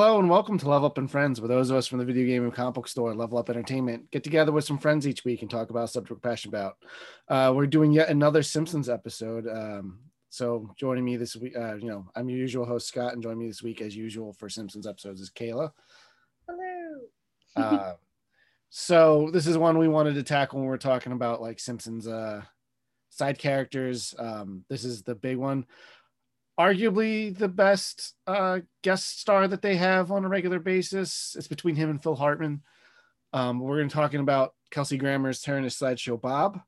Hello and welcome to Level Up and Friends, where those of us from the video game and comic book store Level Up Entertainment get together with some friends each week and talk about a subject we're passionate about. We're doing yet another Simpsons episode. So joining me this week, I'm your usual host Scott, and joining me this week as usual for Simpsons episodes is Kayla. Hello. So this is one we wanted to tackle when we're talking about like Simpsons side characters. This is the big one. Arguably the best guest star that they have on a regular basis. It's between him and Phil Hartman. We're going to be talking about Kelsey Grammer's turn as Sideshow Bob.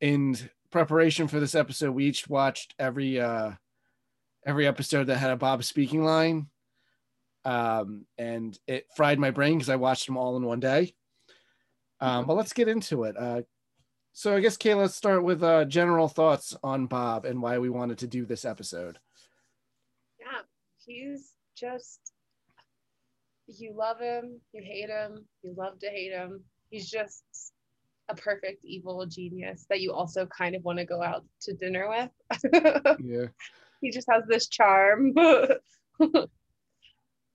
In preparation for this episode, we each watched every episode that had a Bob speaking line. And it fried my brain because I watched them all in one day. But let's get into it. So I guess, Kayla, let's start with general thoughts on Bob and why we wanted to do this episode. Yeah, he's just, you love him, you hate him, you love to hate him. He's just a perfect evil genius that you also kind of want to go out to dinner with. Yeah. He just has this charm.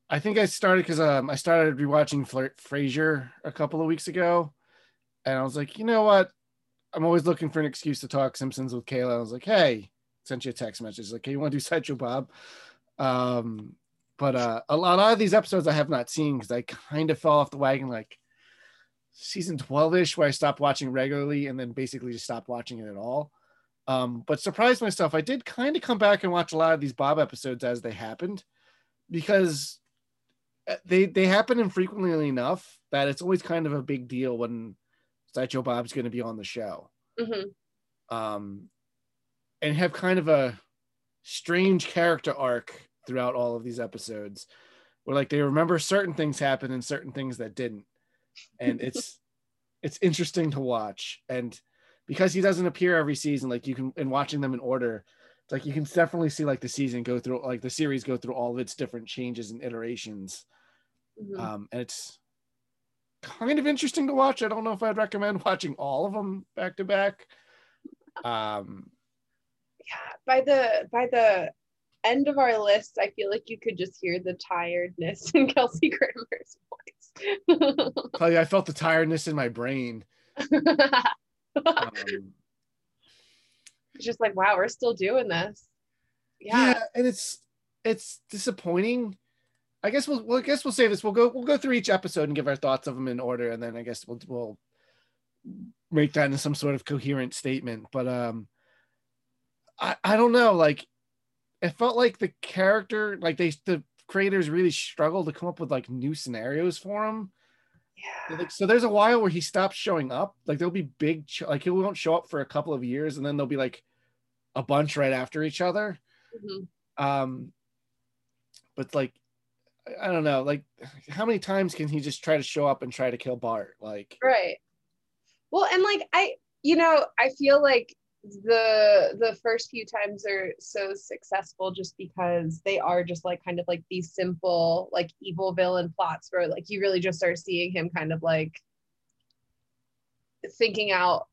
I think I started because I started rewatching Frasier a couple of weeks ago. And I was like, you know what? I'm always looking for an excuse to talk Simpsons with Kayla. I was like, hey, sent you a text message. Like, hey, you want to do Sideshow Bob? But a lot of these episodes I have not seen because I kind of fell off the wagon like season 12-ish where I stopped watching regularly and then basically just stopped watching it at all. But surprised myself. I did kind of come back and watch a lot of these Bob episodes as they happened because they happen infrequently enough that it's always kind of a big deal when Sideshow Bob's going to be on the show. Mm-hmm. And have kind of a strange character arc throughout all of these episodes where like they remember certain things happened and certain things that didn't, and it's interesting to watch. And because he doesn't appear every season, like you can, and watching them in order, it's like you can definitely see like the season go through, like the series go through all of its different changes and iterations. Mm-hmm. And it's kind of interesting to watch. I don't know if I'd recommend watching all of them back to back. By the end of our list, I feel like you could just hear the tiredness in Kelsey Grammer's voice. Tell you, I felt the tiredness in my brain. It's just like, wow, we're still doing this. Yeah, and it's disappointing. I guess we'll save this. We'll go through each episode and give our thoughts of them in order, and then I guess we'll make that into some sort of coherent statement. But I don't know. Like, it felt like the character, like the creators really struggled to come up with like new scenarios for him. Yeah. Like, so there's a while where he stops showing up. Like there'll be big, like he won't show up for a couple of years, and then there'll be like a bunch right after each other. Mm-hmm. But like, I don't know, like how many times can he just try to show up and try to kill Bart? Like, right. Well, and like I feel like the first few times are so successful just because they are just like kind of like these simple like evil villain plots where like you really just are seeing him kind of like thinking out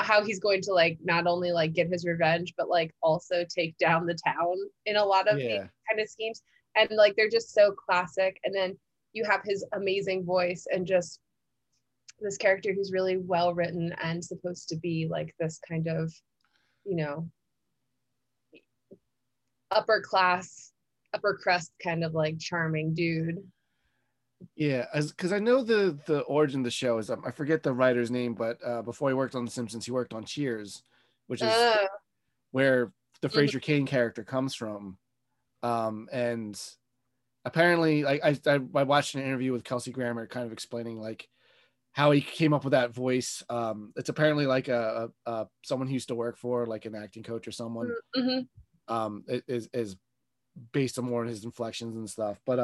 how he's going to like not only like get his revenge but like also take down the town in a lot of these kind of schemes. And like they're just so classic. And then you have his amazing voice and just this character who's really well written and supposed to be like this kind of, you know, upper crust kind of like charming dude. Yeah, because I know the origin of the show is, I forget the writer's name, but before he worked on The Simpsons, he worked on Cheers, which is where the Frasier Kane character comes from. And apparently, like I watched an interview with Kelsey Grammer, kind of explaining like how he came up with that voice. It's apparently like a someone he used to work for, like an acting coach or someone. Mm-hmm. Is based on more on his inflections and stuff. But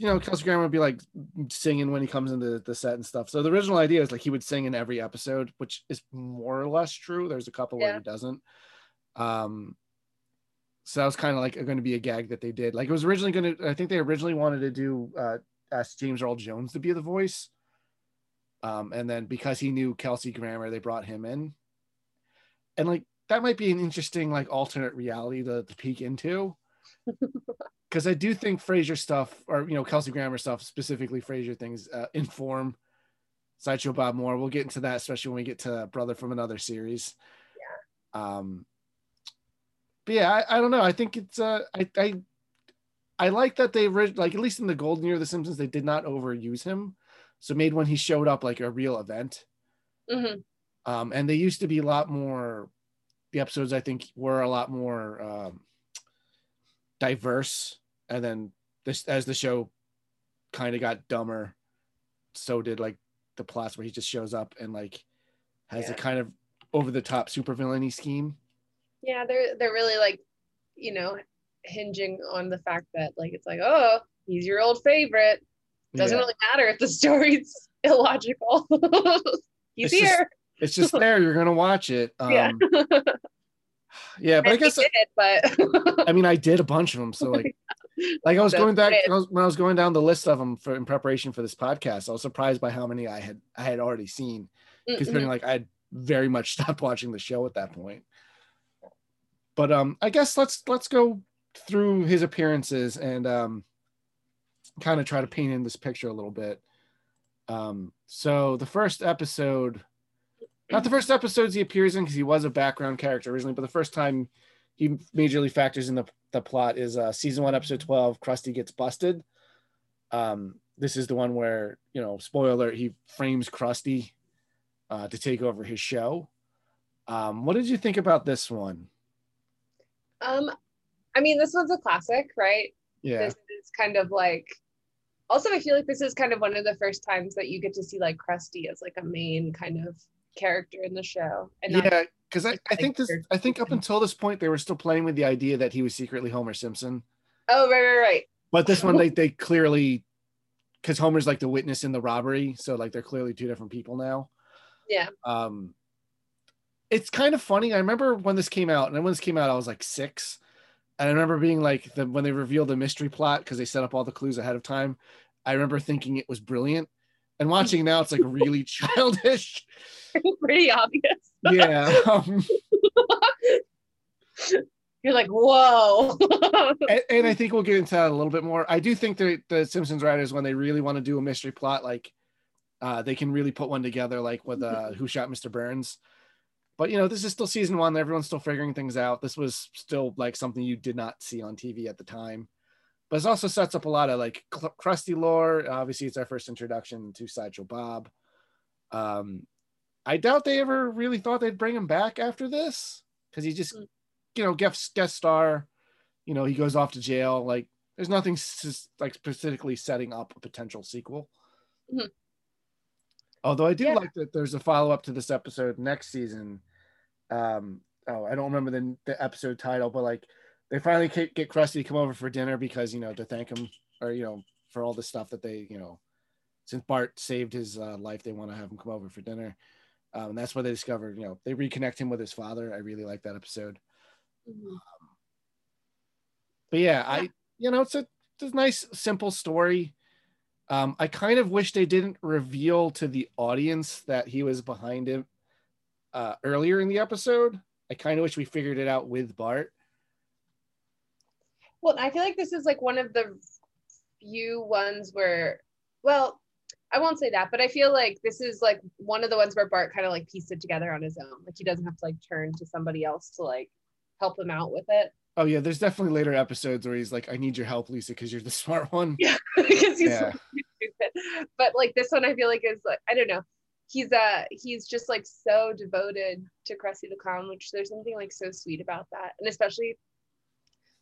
Kelsey Grammer would be like singing when he comes into the set and stuff. So the original idea is like he would sing in every episode, which is more or less true. There's a couple where he doesn't. So that was kind of like going to be a gag that they did. Like it was originally I think they originally wanted to do ask James Earl Jones to be the voice. And then because he knew Kelsey Grammer, they brought him in. And like, that might be an interesting like alternate reality to peek into. Because I do think Frasier stuff, or, you know, Kelsey Grammer stuff, specifically Frasier things, inform Sideshow Bob more. We'll get into that, especially when we get to Brother from Another series. Yeah. But yeah, I don't know. I think it's, I like that they, like, at least in the golden year of The Simpsons, they did not overuse him. So made when he showed up like a real event. Mm-hmm. And they used to be a lot more, the episodes I think were a lot more diverse. And then this, as the show kind of got dumber, so did like the plots where he just shows up and like has a kind of over the top supervillainy scheme. Yeah, they're really like, you know, hinging on the fact that like it's like, oh, he's your old favorite. Doesn't really matter if the story's illogical. He's here. It's just there. You're gonna watch it. Yeah, but I guess I mean, I did a bunch of them. So like, I was going back when I was going down the list of them for in preparation for this podcast. I was surprised by how many I had already seen, considering like I had very much stopped watching the show at that point. But I guess let's go through his appearances and kind of try to paint in this picture a little bit. So the first episode. Not the first episodes he appears in, because he was a background character originally, but the first time he majorly factors in the plot is season 1, episode 12, Krusty Gets Busted. This is the one where, you know, spoiler alert, he frames Krusty to take over his show. What did you think about this one? I mean, this one's a classic, right? Yeah. This is kind of like, also I feel like this is kind of one of the first times that you get to see like Krusty as like a main kind of character in the show. And yeah, because I think up until this point they were still playing with the idea that he was secretly Homer Simpson. Oh, right. But this one they clearly, because Homer's like the witness in the robbery, so like they're clearly two different people now. Yeah. It's kind of funny. I remember when this came out, I was like 6, and I remember being like, when they revealed the mystery plot, because they set up all the clues ahead of time, I remember thinking it was brilliant. And watching now, it's like really childish. Pretty obvious. Yeah. You're like, whoa. and I think we'll get into that a little bit more. I do think that the Simpsons writers, when they really want to do a mystery plot, like they can really put one together, like with Who Shot Mr. Burns. But, you know, this is still season 1. Everyone's still figuring things out. This was still like something you did not see on TV at the time. But it also sets up a lot of like Krusty lore. Obviously, it's our first introduction to Sideshow Bob. I doubt they ever really thought they'd bring him back after this, because he just, you know, guest star. You know, he goes off to jail. Like, there's nothing like specifically setting up a potential sequel. Mm-hmm. Although I do like that there's a follow up to this episode next season. I don't remember the episode title, but like, they finally get Krusty to come over for dinner because, you know, to thank him, or, you know, for all the stuff that they, you know, since Bart saved his life, they want to have him come over for dinner. And that's where they discover, you know, they reconnect him with his father. I really like that episode. But yeah, it's a nice, simple story. I kind of wish they didn't reveal to the audience that he was behind him earlier in the episode. I kind of wish we figured it out with Bart. Well, I feel like this is like one of the few ones where, well, I won't say that, but I feel like this is like one of the ones where Bart kind of like pieced it together on his own. Like he doesn't have to like turn to somebody else to like help him out with it. Oh yeah, there's definitely later episodes where he's like, I need your help, Lisa, because you're the smart one. Yeah, because he's so stupid. But like this one I feel like is like, I don't know. He's just like so devoted to Krusty the Clown, which there's something like so sweet about that. And especially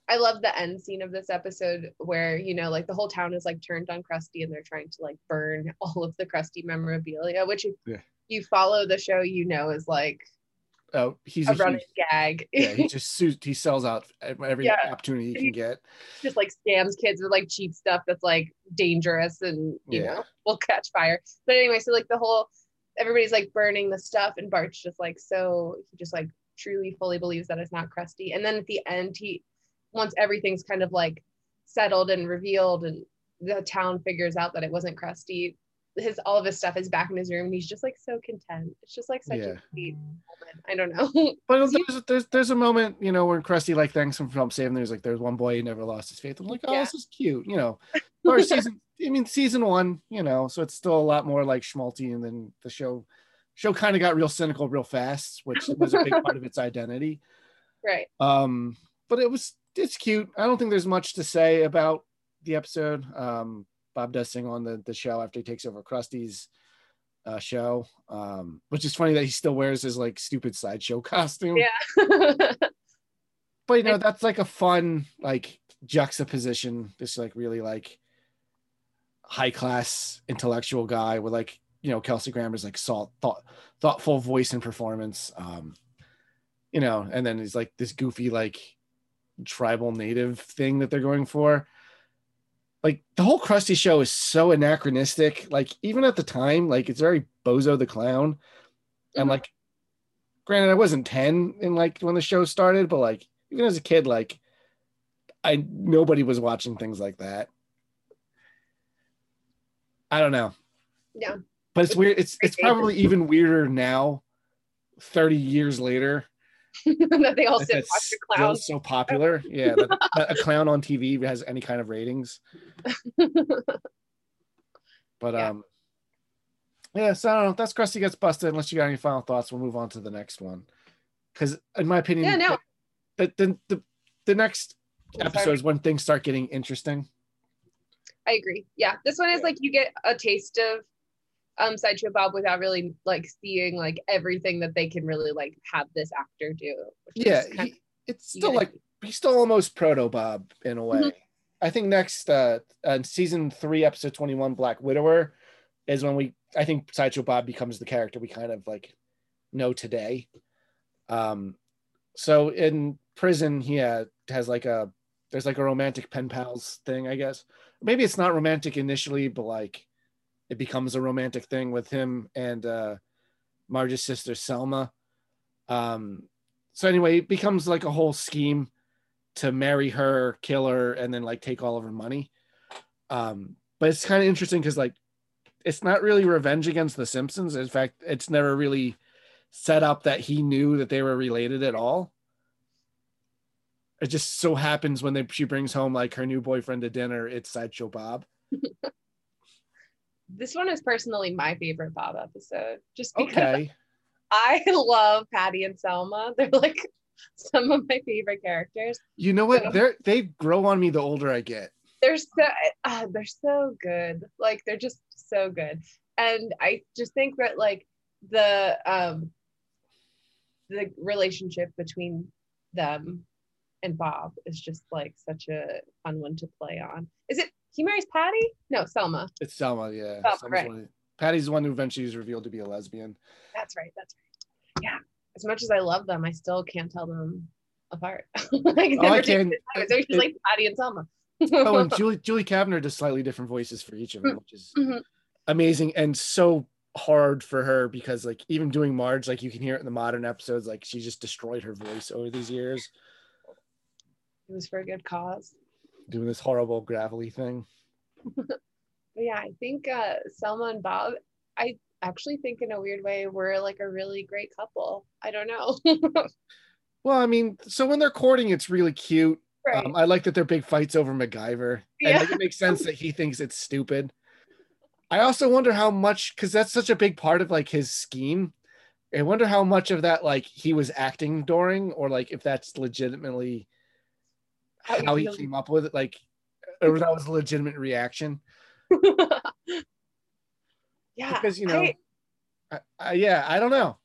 I love the end scene of this episode where, you know, like the whole town is like turned on Krusty and they're trying to like burn all of the Krusty memorabilia, which you follow the show, you know, is like, oh, he's a running gag. Yeah, he sells out every opportunity he can get. Just like scams kids with like cheap stuff that's like dangerous and, you know, will catch fire. But anyway, so like the whole, everybody's like burning the stuff and Bart's just like, so he just like truly fully believes that it's not Krusty. And then at the end, once everything's kind of like settled and revealed and the town figures out that it wasn't Krusty, all of his stuff is back in his room, and he's just like so content. It's just like such a sweet moment. I don't know. But there's a moment, you know, when Krusty like thanks him for help saving. There's like there's one boy who never lost his faith. I'm like, oh, this is cute, you know. Or season one, you know, so it's still a lot more like schmaltzy, and then the show kind of got real cynical real fast, which was a big part of its identity. Right. But it's cute. I don't think there's much to say about the episode. Bob does sing on the show after he takes over Krusty's show, which is funny that he still wears his like stupid sideshow costume. Yeah. But you know, that's like a fun like juxtaposition. This like really like high class intellectual guy with like, you know, Kelsey Grammer's like thoughtful voice and performance. You know, and then he's like this goofy like tribal native thing that they're going for. Like the whole Krusty show is so anachronistic. Like even at the time, like it's very Bozo the Clown. Mm-hmm. And like, granted, I wasn't 10 in like when the show started, but like even as a kid, like nobody was watching things like that. I don't know. Yeah. But it's weird. It's probably even weirder now, 30 years later. That they all sit and watch the clown. That's so popular. Yeah, that a clown on TV has any kind of ratings. But so I don't know. That's Krusty Gets Busted. Unless you got any final thoughts, we'll move on to the next one. Because in my opinion, the next episode is when things start getting interesting. I agree. Yeah, this one is like you get a taste of Sideshow Bob without really like seeing like everything that they can really like have this actor do. Yeah, it's still like he's still almost proto Bob in a way. Mm-hmm. I think next season 3, episode 21, Black Widower, is when I think Sideshow Bob becomes the character we kind of like know today. So in prison, he has like there's like a romantic pen pals thing, I guess. Maybe it's not romantic initially, but like it becomes a romantic thing with him and Marge's sister, Selma. So anyway, it becomes like a whole scheme to marry her, kill her, and then like take all of her money. But it's kind of interesting because like, it's not really revenge against the Simpsons. In fact, it's never really set up that he knew that they were related at all. It just so happens when she brings home like her new boyfriend to dinner, it's Sideshow Bob. This one is personally my favorite Bob episode, just because I love Patty and Selma. They're like some of my favorite characters. You know what? So, they grow on me the older I get. They're so good. Like they're just so good, and I just think that like the relationship between them and Bob is just like such a fun one to play on. Is it? He marries Patty? No, Selma. It's Selma, yeah. Selma, right. Patty's the one who eventually is revealed to be a lesbian. That's right. Yeah. As much as I love them, I still can't tell them apart. They're just like Patty and Selma. Oh, and Julie Kavner does slightly different voices for each of them, which is amazing and so hard for her because like even doing Marge, like you can hear it in the modern episodes, like she just destroyed her voice over these years. It was for a good cause. Doing this horrible gravelly thing. Yeah, I think Selma and Bob, I actually think in a weird way, we're like a really great couple. I don't know. Well, I mean, so when they're courting, it's really cute. Right. I like that they're big fights over MacGyver. Yeah. And it makes sense that he thinks it's stupid. I also wonder how much, because that's such a big part of like his scheme. I wonder how much of that like he was acting during, or like if that's legitimately how he came up with it, like, or that was a legitimate reaction. Yeah, because you know, I don't know.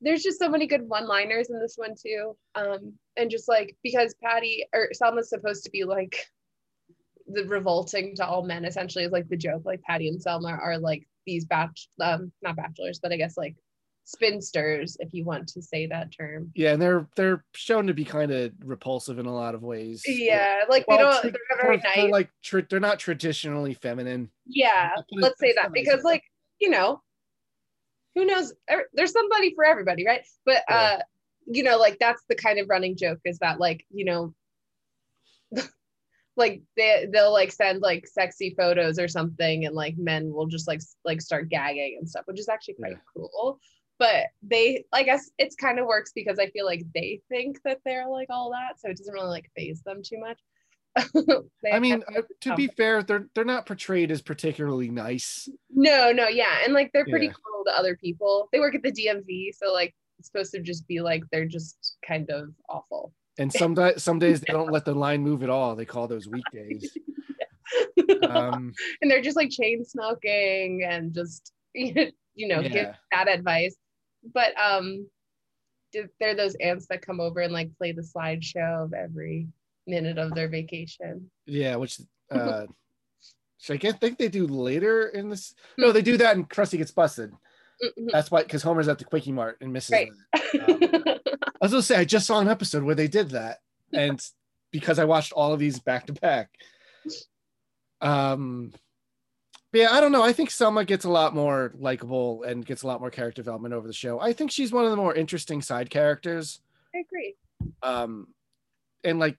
There's just so many good one-liners in this one too, and just like because Patty or Selma's supposed to be like the revolting to all men, essentially, is like the joke. Like Patty and Selma are like these not bachelors, but I guess like spinsters, if you want to say that term. Yeah, and they're shown to be kind of repulsive in a lot of ways. Yeah, like they're not very nice. They're like they're not traditionally feminine. Yeah, let's say that because like, you know, who knows? There's somebody for everybody, right? But you know, like that's the kind of running joke is that like, you know, like they'll like send like sexy photos or something, and like men will just like start gagging and stuff, which is actually quite cool. But they, I guess it's kind of works because I feel like they think that they're like all that, so it doesn't really like phase them too much. I mean, to be fair, they're not portrayed as particularly nice. No, yeah, and like they're pretty cruel to other people. They work at the DMV, so like it's supposed to just be like they're just kind of awful. And some days they don't let the line move at all. They call those weekdays. And they're just like chain smoking and just give bad advice. But there are those aunts that come over and like play the slideshow of every minute of their vacation. Yeah, which I can't think they do later in this. No, they do that, and Krusty gets busted. Mm-hmm. That's why, because Homer's at the Quickie Mart and misses it. I was gonna say, I just saw an episode where they did that, and because I watched all of these back to back. But yeah, I don't know. I think Selma gets a lot more likable and gets a lot more character development over the show. I think she's one of the more interesting side characters. I agree. And like,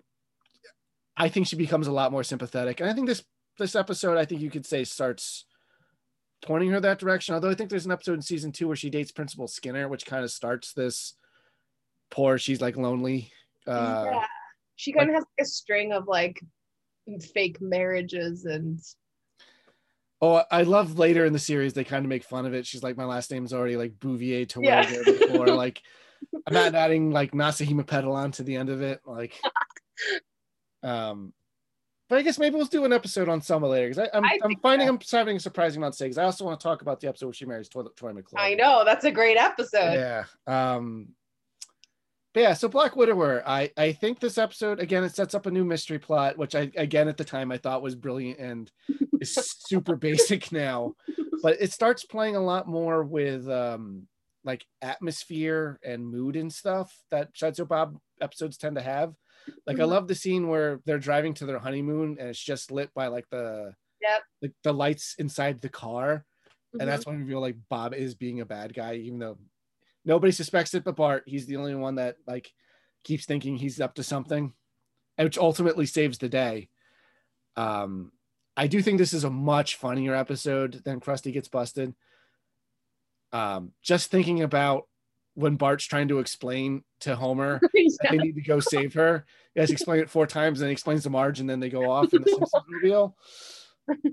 I think she becomes a lot more sympathetic, and I think this episode, I think you could say, starts pointing her that direction. Although I think there's an episode in season 2 where she dates Principal Skinner, which kind of starts this. Poor, she's like lonely. She kind of has like a string of like fake marriages and. Oh, I love later in the series they kind of make fun of it. She's like, my last name's already like Bouvier to where I go before. Like, I'm not adding like Nasahima Petalon to the end of it. Like, but I guess maybe we'll do an episode on Selma later because I'm having a surprising amount to say because I also want to talk about the episode where she marries Troy McClure. I know, that's a great episode. Yeah. But yeah, so Black Widower, I think this episode, again, it sets up a new mystery plot, which I, again, at the time I thought was brilliant and is super basic now, but it starts playing a lot more with like atmosphere and mood and stuff that Sideshow Bob episodes tend to have. Like, I love the scene where they're driving to their honeymoon and it's just lit by like the lights inside the car. Mm-hmm. And that's when we feel like Bob is being a bad guy, even though nobody suspects it but Bart. He's the only one that like keeps thinking he's up to something, which ultimately saves the day. I do think this is a much funnier episode than Krusty Gets Busted. Just thinking about when Bart's trying to explain to Homer that they need to go save her. He has to explain it 4 times, and then he explains to Marge, and then they go off in the Simpsons reveal.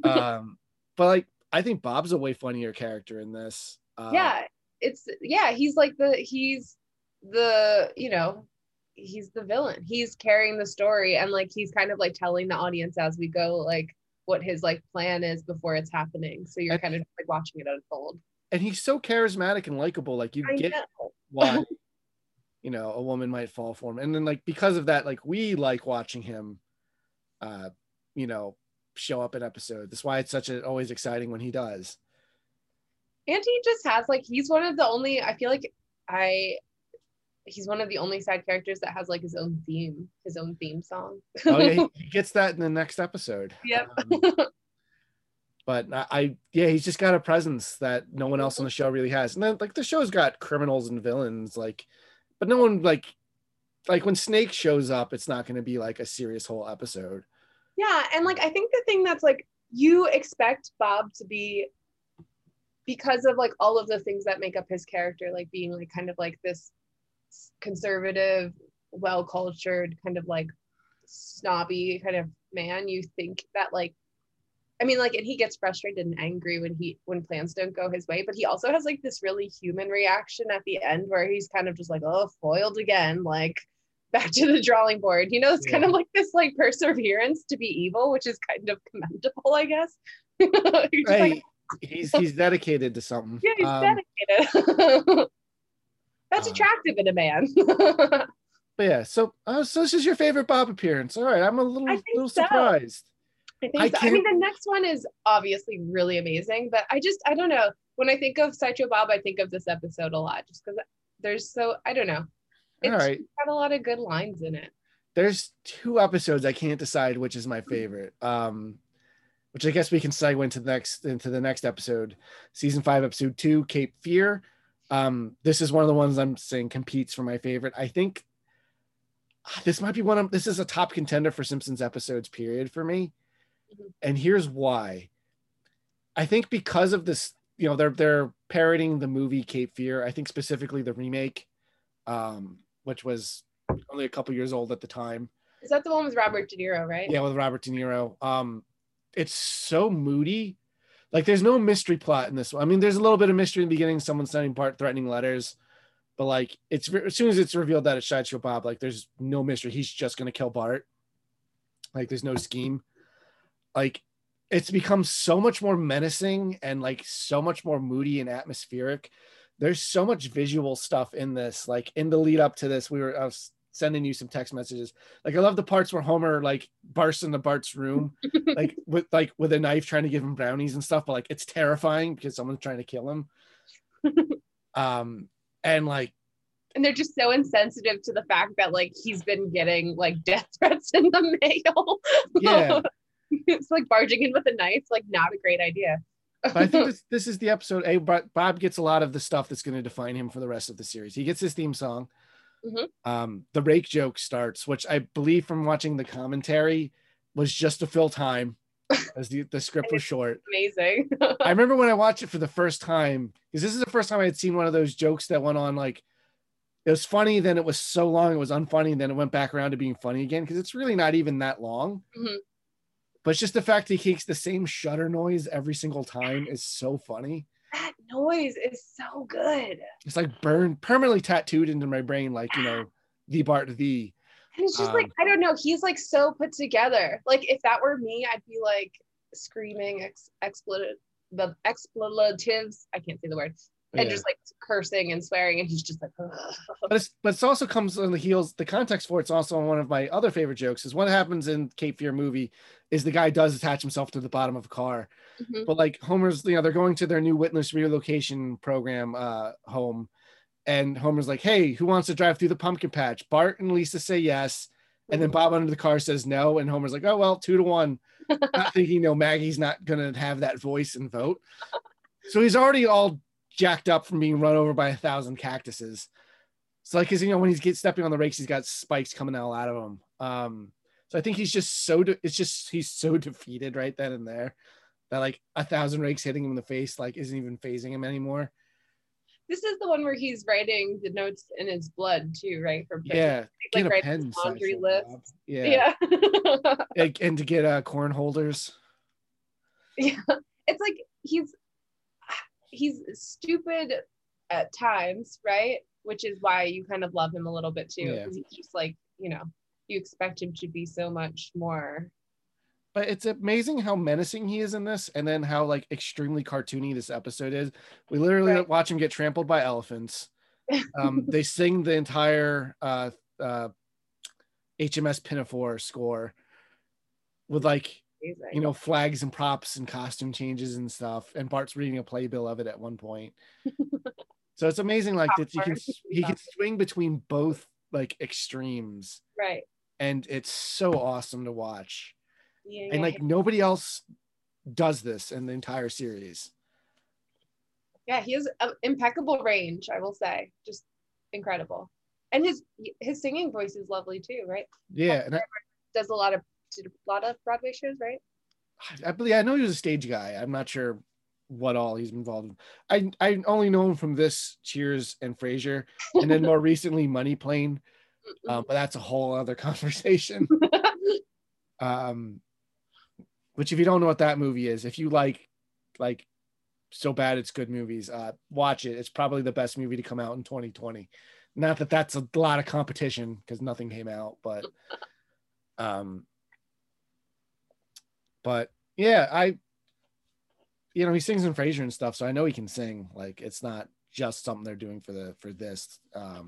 But like, I think Bob's a way funnier character in this. He's like he's the villain. He's carrying the story, and like he's kind of like telling the audience as we go like what his like plan is before it's happening. So you're kind of like watching it unfold. And he's so charismatic and likable. Like you get why a woman might fall for him. And then like because of that, like we like watching him, show up in episode. That's why it's always exciting when he does. And he just has like he's one of the only side characters that has like his own theme song. Oh yeah, he gets that in the next episode. Yep. But he's just got a presence that no one else on the show really has. And then like the show's got criminals and villains, like, but no one like when Snake shows up, it's not going to be like a serious whole episode. Yeah, and like I think the thing that's like you expect Bob to be. Because of like all of the things that make up his character, like being like kind of like this conservative, well-cultured, kind of like snobby kind of man, you think that like, I mean like, and he gets frustrated and angry when plans don't go his way, but he also has like this really human reaction at the end where he's kind of just like, oh, foiled again, like back to the drawing board. It's kind of like this like perseverance to be evil, which is kind of commendable, I guess. He's dedicated to something. Yeah, he's dedicated. That's attractive in a man. But yeah, so this is your favorite Bob appearance. All right, I'm a little surprised. I mean, the next one is obviously really amazing, but I don't know. When I think of Sideshow Bob, I think of this episode a lot, just because I don't know. It's all right. Got a lot of good lines in it. There's 2 episodes I can't decide which is my favorite. Which I guess we can segue into the next episode, season 5, episode 2, Cape Fear. This is one of the ones I'm saying competes for my favorite. I think this might be one of, this is a top contender for Simpsons episodes period for me. And here's why. I think because of this, you know, they're parroting the movie Cape Fear. I think specifically the remake, which was only a couple years old at the time. Is that the one with Robert De Niro, right? Yeah, with Robert De Niro. It's so moody. Like, there's no mystery plot in this one. I mean, there's a little bit of mystery in the beginning. Someone sending Bart threatening letters. But, like, it's as soon as it's revealed that it's Sideshow Bob, like, there's no mystery. He's just going to kill Bart. Like, there's no scheme. Like, it's become so much more menacing and, like, so much more moody and atmospheric. There's so much visual stuff in this. Like, in the lead up to this, I was sending you some text messages. Like, I love the parts where Homer, like, bursts into Bart's room, with a knife trying to give him brownies and stuff. But, like, it's terrifying because someone's trying to kill him. And they're just so insensitive to the fact that, like, he's been getting, like, death threats in the mail. Yeah. It's like barging in with a knife, like, not a great idea. But I think this is the episode. Bob gets a lot of the stuff that's going to define him for the rest of the series. He gets his theme song. Mm-hmm. The rake joke starts, which I believe from watching the commentary was just to fill time, as the script was short. Amazing. I remember when I watched it for the first time, because this is the first time I had seen one of those jokes that went on, like, it was funny, then it was so long, it was unfunny, and then it went back around to being funny again, because it's really not even that long. Mm-hmm. But it's just the fact that he makes the same shudder noise every single time is so funny. That noise is so good. It's like permanently tattooed into my brain, like, you know, the Bart the. And it's just like, I don't know. He's like so put together. Like, if that were me, I'd be like screaming expletives. I can't say the word. And just like cursing and swearing. And he's just like. Ugh. But it also comes on the heels. The context for it's also one of my other favorite jokes is what happens in Cape Fear movie is the guy does attach himself to the bottom of a car. Mm-hmm. But like Homer's, you know, they're going to their new witness relocation program home. And Homer's like, hey, who wants to drive through the pumpkin patch? Bart and Lisa say yes. And then Bob under the car says no. And Homer's like, oh, well, 2-1. Not thinking, no, Maggie's not going to have that voice and vote. So he's already all jacked up from being run over by 1,000 cactuses. So like, because, you know, when he's stepping on the rakes, he's got spikes coming all out of him. So I think he's just he's so defeated right then and there that like 1,000 rakes hitting him in the face, like isn't even phasing him anymore. This is the one where he's writing the notes in his blood too, right? From yeah, like writing his laundry list. Yeah, yeah. And to get corn holders. Yeah, it's like he's stupid at times, right? Which is why you kind of love him a little bit too. Yeah. He's just like, you know, you expect him to be so much more. But it's amazing how menacing he is in this, and then how like extremely cartoony this episode is. We literally watch him get trampled by elephants. They sing the entire HMS Pinafore score with like, amazing, you know, flags and props and costume changes and stuff. And Bart's reading a playbill of it at one point. So it's amazing, like that he can swing between both like extremes, right? And it's so awesome to watch. Yeah, and like nobody else does this in the entire series. Yeah, he has impeccable range, I will say, just incredible. And his singing voice is lovely too, right? Yeah, and does a lot of Broadway shows, right? I believe, I know he was a stage guy. I'm not sure what all he's involved in. I only know him from this, Cheers, and Frasier, and then more recently Money Plane, but that's a whole other conversation. Which if you don't know what that movie is, if you like So Bad It's Good movies, watch it. It's probably the best movie to come out in 2020. Not that that's a lot of competition because nothing came out, but yeah, you know, he sings in Frasier and stuff, so I know he can sing. Like, it's not just something they're doing for this. But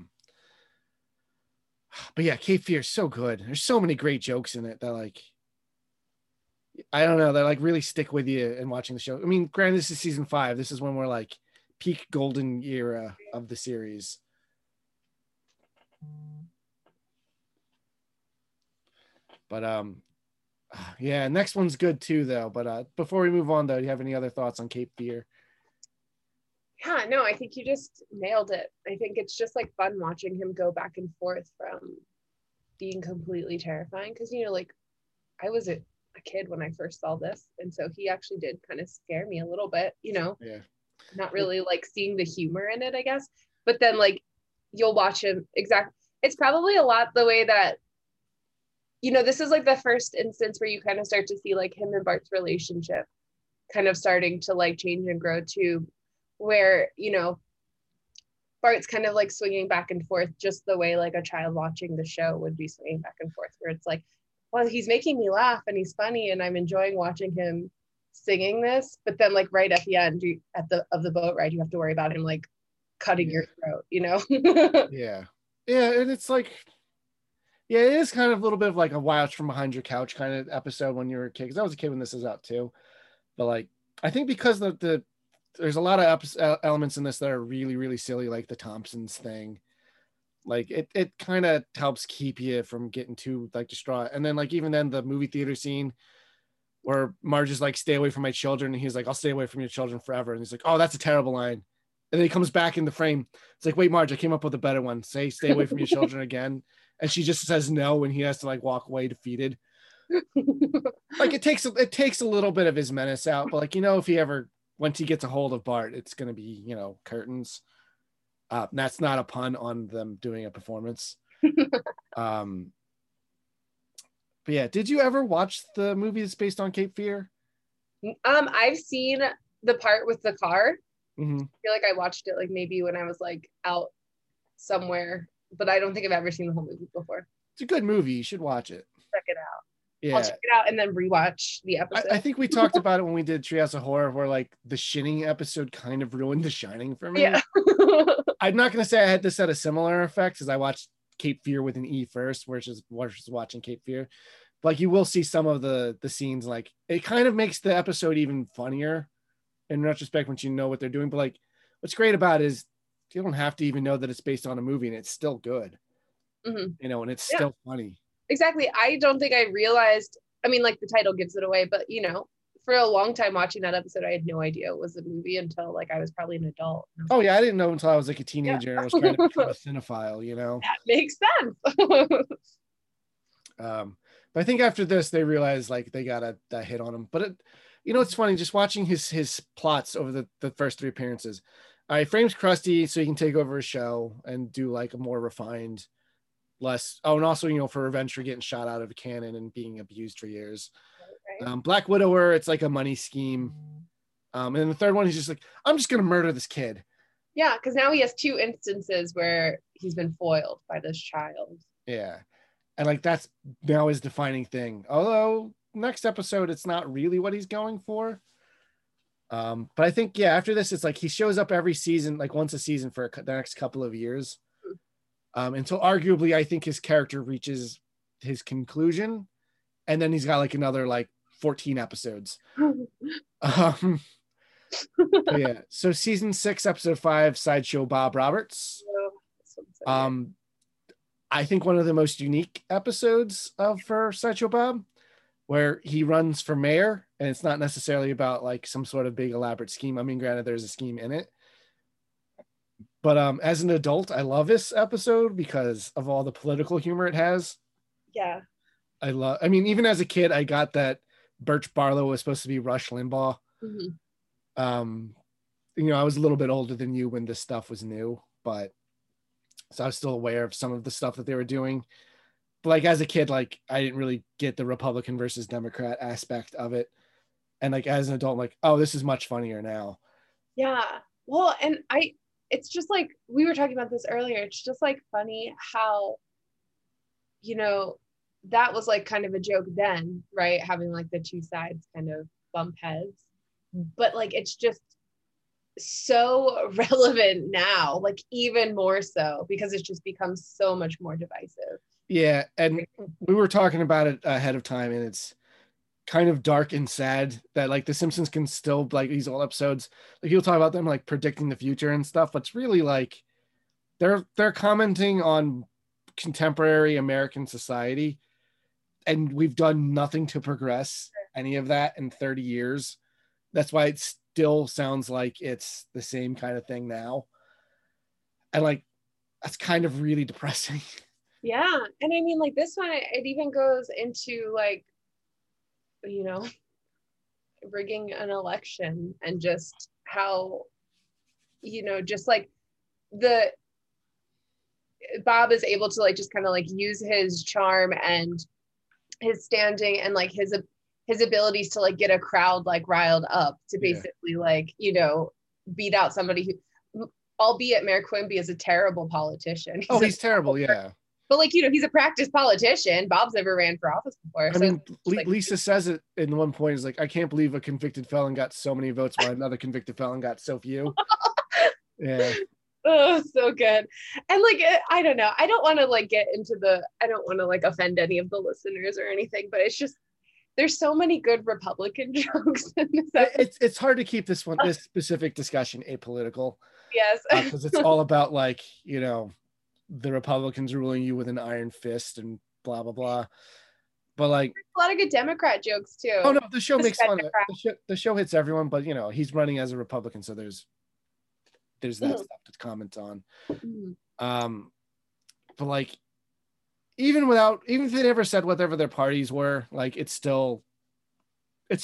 yeah, Cape Fear is so good. There's so many great jokes in it that like, I don't know, that like really stick with you in watching the show. I mean, granted, this is season 5. This is when we're like peak golden era of the series. But yeah, next one's good too though. But before we move on though, do you have any other thoughts on Cape Fear? Yeah, no, I think you just nailed it. I think it's just like fun watching him go back and forth from being completely terrifying, because, you know, like, I was a kid when I first saw this, and so he actually did kind of scare me a little bit, you know. Yeah. Not really like seeing the humor in it, I guess. But then, like, you'll watch him. Exactly. It's probably a lot the way that, you know, this is like the first instance where you kind of start to see like him and Bart's relationship kind of starting to like change and grow too, where, you know, Bart's kind of like swinging back and forth just the way like a child watching the show would be swinging back and forth, where it's like, well, he's making me laugh and he's funny and I'm enjoying watching him singing this, but then like right at the end of the boat ride, you have to worry about him like cutting your throat, you know. yeah and it's like, yeah, it is kind of a little bit of like a watch from behind your couch kind of episode when you were a kid, because I was a kid when this is out too. But like, I think because the there's a lot of elements in this that are really, really silly, like the Thompsons thing. Like it kind of helps keep you from getting too like distraught. And then like, even then, the movie theater scene where Marge is like, stay away from my children. And he's like, I'll stay away from your children forever. And he's like, oh, that's a terrible line. And then he comes back in the frame. It's like, wait, Marge, I came up with a better one. Say, stay away from your children again. And she just says no. And he has to like walk away defeated. Like it takes a little bit of his menace out, but like, you know, if he ever, once he gets a hold of Bart, it's going to be, you know, curtains. That's not a pun on them doing a performance. But yeah, did you ever watch the movie that's based on Cape Fear? I've seen the part with the car. Mm-hmm. I feel like I watched it like maybe when I was like out somewhere, but I don't think I've ever seen the whole movie before. It's a good movie. You should watch it. Check it out. Yeah. I'll check it out and then rewatch the episode. I think we talked about it when we did Treehouse of Horror, where like the Shining episode kind of ruined The Shining for me. Yeah. I'm not going to say I had this at a similar effect, because I watched Cape Fear with an E first, versus watching Cape Fear. But like, you will see some of the scenes, like it kind of makes the episode even funnier in retrospect once you know what they're doing. But like, what's great about it is you don't have to even know that it's based on a movie, and it's still good. Mm-hmm. You know, and it's still funny. Exactly. I don't think I realized, I mean, like the title gives it away, but you know, for a long time watching that episode, I had no idea it was a movie until like I was probably an adult. Oh yeah, I didn't know until I was like a teenager and I was trying to become a cinephile, you know? That makes sense. But I think after this, they realized like they got a hit on him. But it, you know, it's funny, just watching his plots over the first three appearances. All right, frames Krusty so he can take over a show and do like a more refined, less, oh, and also, you know, for revenge for getting shot out of a cannon and being abused for years. Right. Black Widower, it's like a money scheme. And then the third one, he's just like, I'm just gonna murder this kid. Yeah, because now he has two instances where he's been foiled by this child. Yeah, and like that's now his defining thing, although next episode it's not really what he's going for. But I think, yeah, after this, it's like he shows up every season, like once a season for the next couple of years. Until arguably, I think his character reaches his conclusion, and then he's got like another like 14 episodes. Yeah. So season 6, episode 5, Sideshow Bob Roberts. I think one of the most unique episodes for Sideshow Bob, where he runs for mayor, and it's not necessarily about like some sort of big elaborate scheme. I mean, granted, there's a scheme in it. But as an adult, I love this episode because of all the political humor it has. Yeah. I mean, even as a kid, I got that Birch Barlow was supposed to be Rush Limbaugh. Mm-hmm. You know, I was a little bit older than you when this stuff was new, but so I was still aware of some of the stuff that they were doing. But like as a kid, like I didn't really get the Republican versus Democrat aspect of it. And like as an adult, I'm like, oh, this is much funnier now. Yeah. Well, and it's just like, we were talking about this earlier. It's just like funny how, you know, that was like kind of a joke then, right? Having like the two sides kind of bump heads, but like, it's just so relevant now, like even more so, because it's just become so much more divisive. Yeah. And we were talking about it ahead of time, and it's kind of dark and sad that like the Simpsons can still, like these old episodes, like you'll talk about them like predicting the future and stuff, but it's really like they're commenting on contemporary American society, and we've done nothing to progress any of that in 30 years. That's why it still sounds like it's the same kind of thing now, and like that's kind of really depressing. Yeah. And I mean, like, this one, it even goes into, like, you know, rigging an election and just how, you know, just like the Bob is able to, like, just kind of like use his charm and his standing and like his abilities to like get a crowd like riled up to basically like, you know, beat out somebody who, albeit Mayor Quimby is a terrible politician. He's terrible. Yeah. But like, you know, he's a practiced politician. Bob's never ran for office before. So I mean, like, Lisa says it in one point, is like, I can't believe a convicted felon got so many votes while another convicted felon got so few. Yeah. Oh, so good. And like, I don't know. I don't want to like get into the, I don't want to like offend any of the listeners or anything, but it's just, there's so many good Republican jokes in this episode. It's hard to keep this one, this specific discussion apolitical. Yes. Because it's all about like, you know, the Republicans ruling you with an iron fist and blah blah blah, but like there's a lot of good Democrat jokes too. Oh no, the show makes fun of it. The show hits everyone, but you know he's running as a Republican, so there's that stuff to comment on. But like even if they never said whatever their parties were, like it still works. It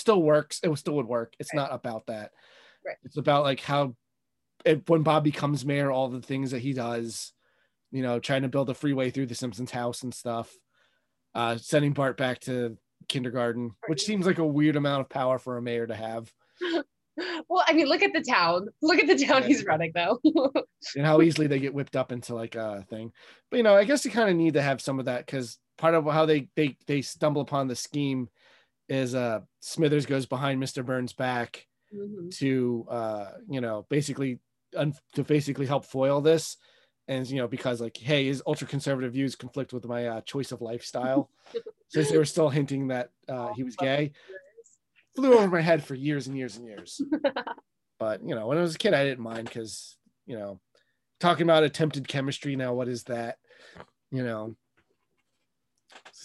still would work. It's not about that. Right. It's about like how when Bob becomes mayor, all the things that he does. You know, trying to build a freeway through the Simpsons house and stuff, sending Bart back to kindergarten, which seems like a weird amount of power for a mayor to have. Well, I mean, look at the town. Look at the town he's running, though. And how easily they get whipped up into like a thing. But, you know, I guess you kind of need to have some of that because part of how they stumble upon the scheme is Smithers goes behind Mr. Burns' back to, you know, basically help foil this. And, you know, because like, hey, his ultra conservative views conflict with my choice of lifestyle. Since they were still hinting that he was gay. Flew over my head for years and years and years. But, you know, when I was a kid, I didn't mind because, you know, talking about attempted chemistry now, what is that? You know,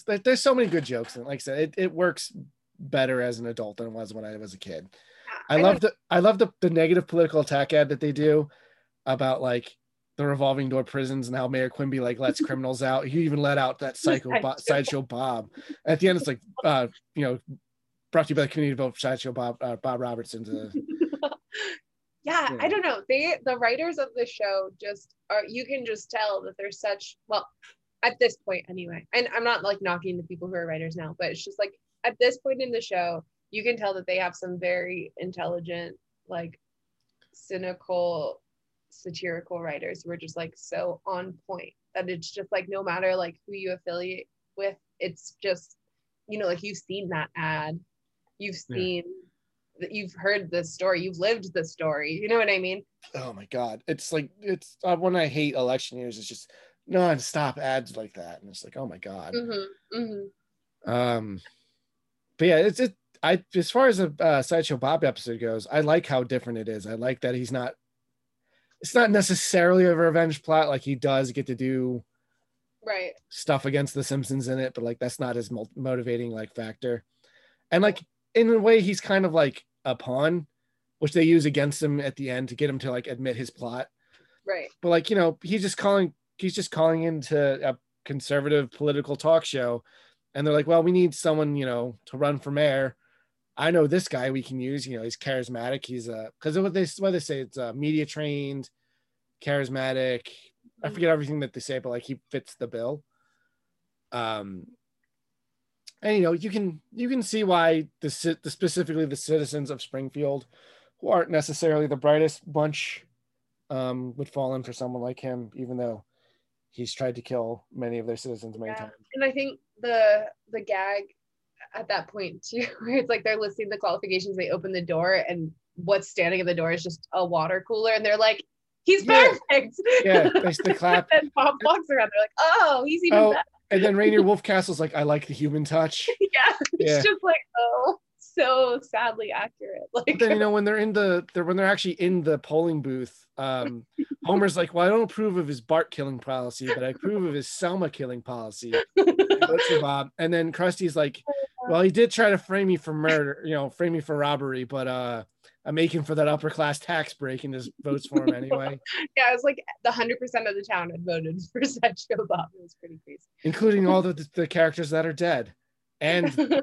there's so many good jokes. And like I said, it works better as an adult than it was when I was a kid. I love the negative political attack ad that they do about like, the revolving door prisons and how Mayor Quimby like lets criminals out. He even let out that psycho Sideshow Bob. At the end, it's like, you know, brought to you by the community vote for Sideshow Bob, Bob Robertson. Yeah, you know. I don't know. The writers of the show just are, you can just tell that they're such, well, at this point anyway, and I'm not like knocking the people who are writers now, but it's just like at this point in the show, you can tell that they have some very intelligent, like cynical, satirical writers who are just like so on point that it's just like no matter like who you affiliate with, it's just, you know, like you've seen that ad, you've seen that, you've heard this story, you've lived the story, you know what I mean? Oh my god, it's like it's when I hate election years, it's just non-stop ads like that, and it's like, oh my god. But yeah, it's I as far as a Sideshow Bob episode goes, I like how different it is. I like that he's not, it's not necessarily a revenge plot. Like he does get to do stuff against the Simpsons in it, but like that's not his motivating like factor. And like in a way, he's kind of like a pawn, which they use against him at the end to get him to like admit his plot. Right. But like, you know, he's just calling into a conservative political talk show, and they're like, well, we need someone, you know, to run for mayor. I know this guy we can use, you know, he's charismatic. He's a, because what they say, it's media trained, charismatic. I forget everything that they say, but like he fits the bill. And you know, you can see why specifically the citizens of Springfield, who aren't necessarily the brightest bunch, would fall in for someone like him, even though he's tried to kill many of their citizens many times. And I think the gag at that point too, where it's like they're listing the qualifications, they open the door and what's standing at the door is just a water cooler, and they're like, he's perfect. Yeah, that's the clap. And Bob walks around, they're like, oh, he's even better. And then Rainier Wolfcastle's like, I like the human touch. It's just like, oh, so sadly accurate. Like, but then, you know, when they're actually in the polling booth, Homer's like, well, I don't approve of his Bart killing policy, but I approve of his Selma killing policy. And then Krusty's like, Well, he did try to frame me for murder, frame me for robbery, but I'm making for that upper class tax break and his votes for him anyway. Yeah, it was like the 100% of the town had voted for Sideshow Bob. It was pretty crazy. Including all the characters that are dead. And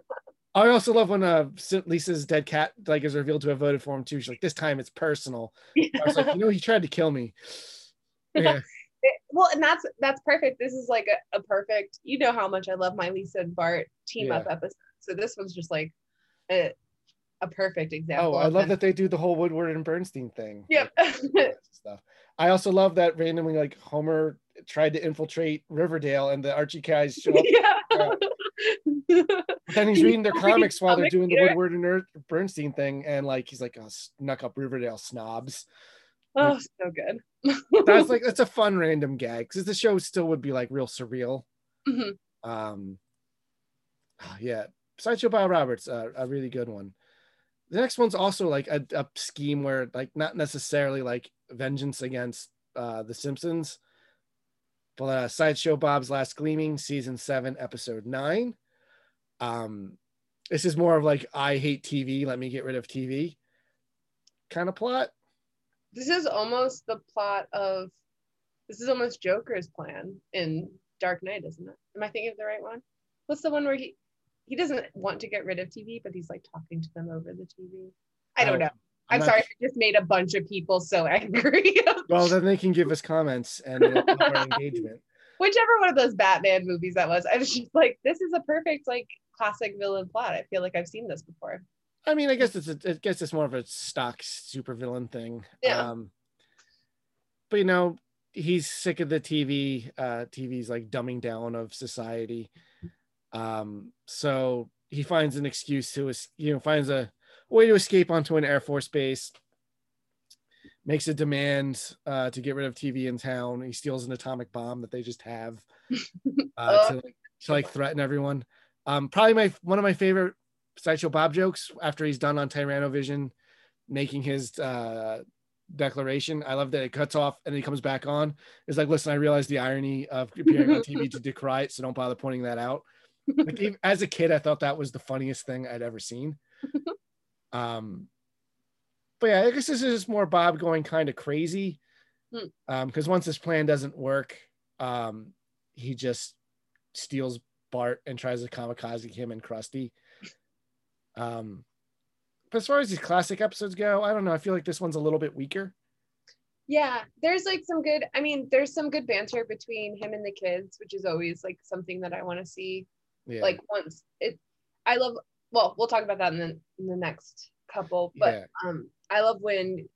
I also love when Lisa's dead cat is revealed to have voted for him too. She's like, this time it's personal. Yeah. I was like, he tried to kill me. Yeah. Well, and that's perfect. This is like a perfect, how much I love my Lisa and Bart team up episode. So this one's just like a perfect example. Oh, I love that they do the whole Woodward and Bernstein thing. Yep. Stuff. I also love that randomly Homer tried to infiltrate Riverdale and the Archie guys show up. Yeah. Then he's reading their comics while they're doing the Woodward and Bernstein thing. And he's like, oh, snuck up Riverdale snobs. Oh, so good. That's that's a fun random gag because the show still would be real surreal. Mm-hmm. Yeah, Sideshow Bob Roberts, a really good one. The next one's also a scheme where not necessarily vengeance against the Simpsons, but Sideshow Bob's Last Gleaming, season 7, episode 9. This is more of I hate TV, let me get rid of TV kind of plot. This is almost the plot of, this is almost Joker's plan in Dark Knight, isn't it? Am I thinking of the right one? What's the one where he doesn't want to get rid of TV, but he's talking to them over the TV? I don't know. I'm sorry, I just made a bunch of people so angry. Well, then they can give us comments and it'll help our engagement. Whichever one of those Batman movies that was, I was just this is a perfect classic villain plot. I feel like I've seen this before. I mean, I guess it's more of a stock supervillain thing. Yeah. But he's sick of the TV. TV's dumbing down of society. So he finds an excuse to finds a way to escape onto an Air Force base. Makes a demand to get rid of TV in town. He steals an atomic bomb that they just have to threaten everyone. Probably one of my favorite Sideshow Bob jokes after he's done on Tyrannovision making his declaration. I love that it cuts off and then he comes back on. It's listen, I realize the irony of appearing on TV to decry it, so don't bother pointing that out. As a kid, I thought that was the funniest thing I'd ever seen. But yeah, I guess this is just more Bob going kind of crazy because once his plan doesn't work, he just steals Bart and tries to kamikaze him and Krusty. But as far as these classic episodes go, I don't know, I feel like this one's a little bit weaker. Yeah, there's there's some good banter between him and the kids, which is always something that I want to see. Yeah. We'll talk about that in the next couple, but yeah. I love when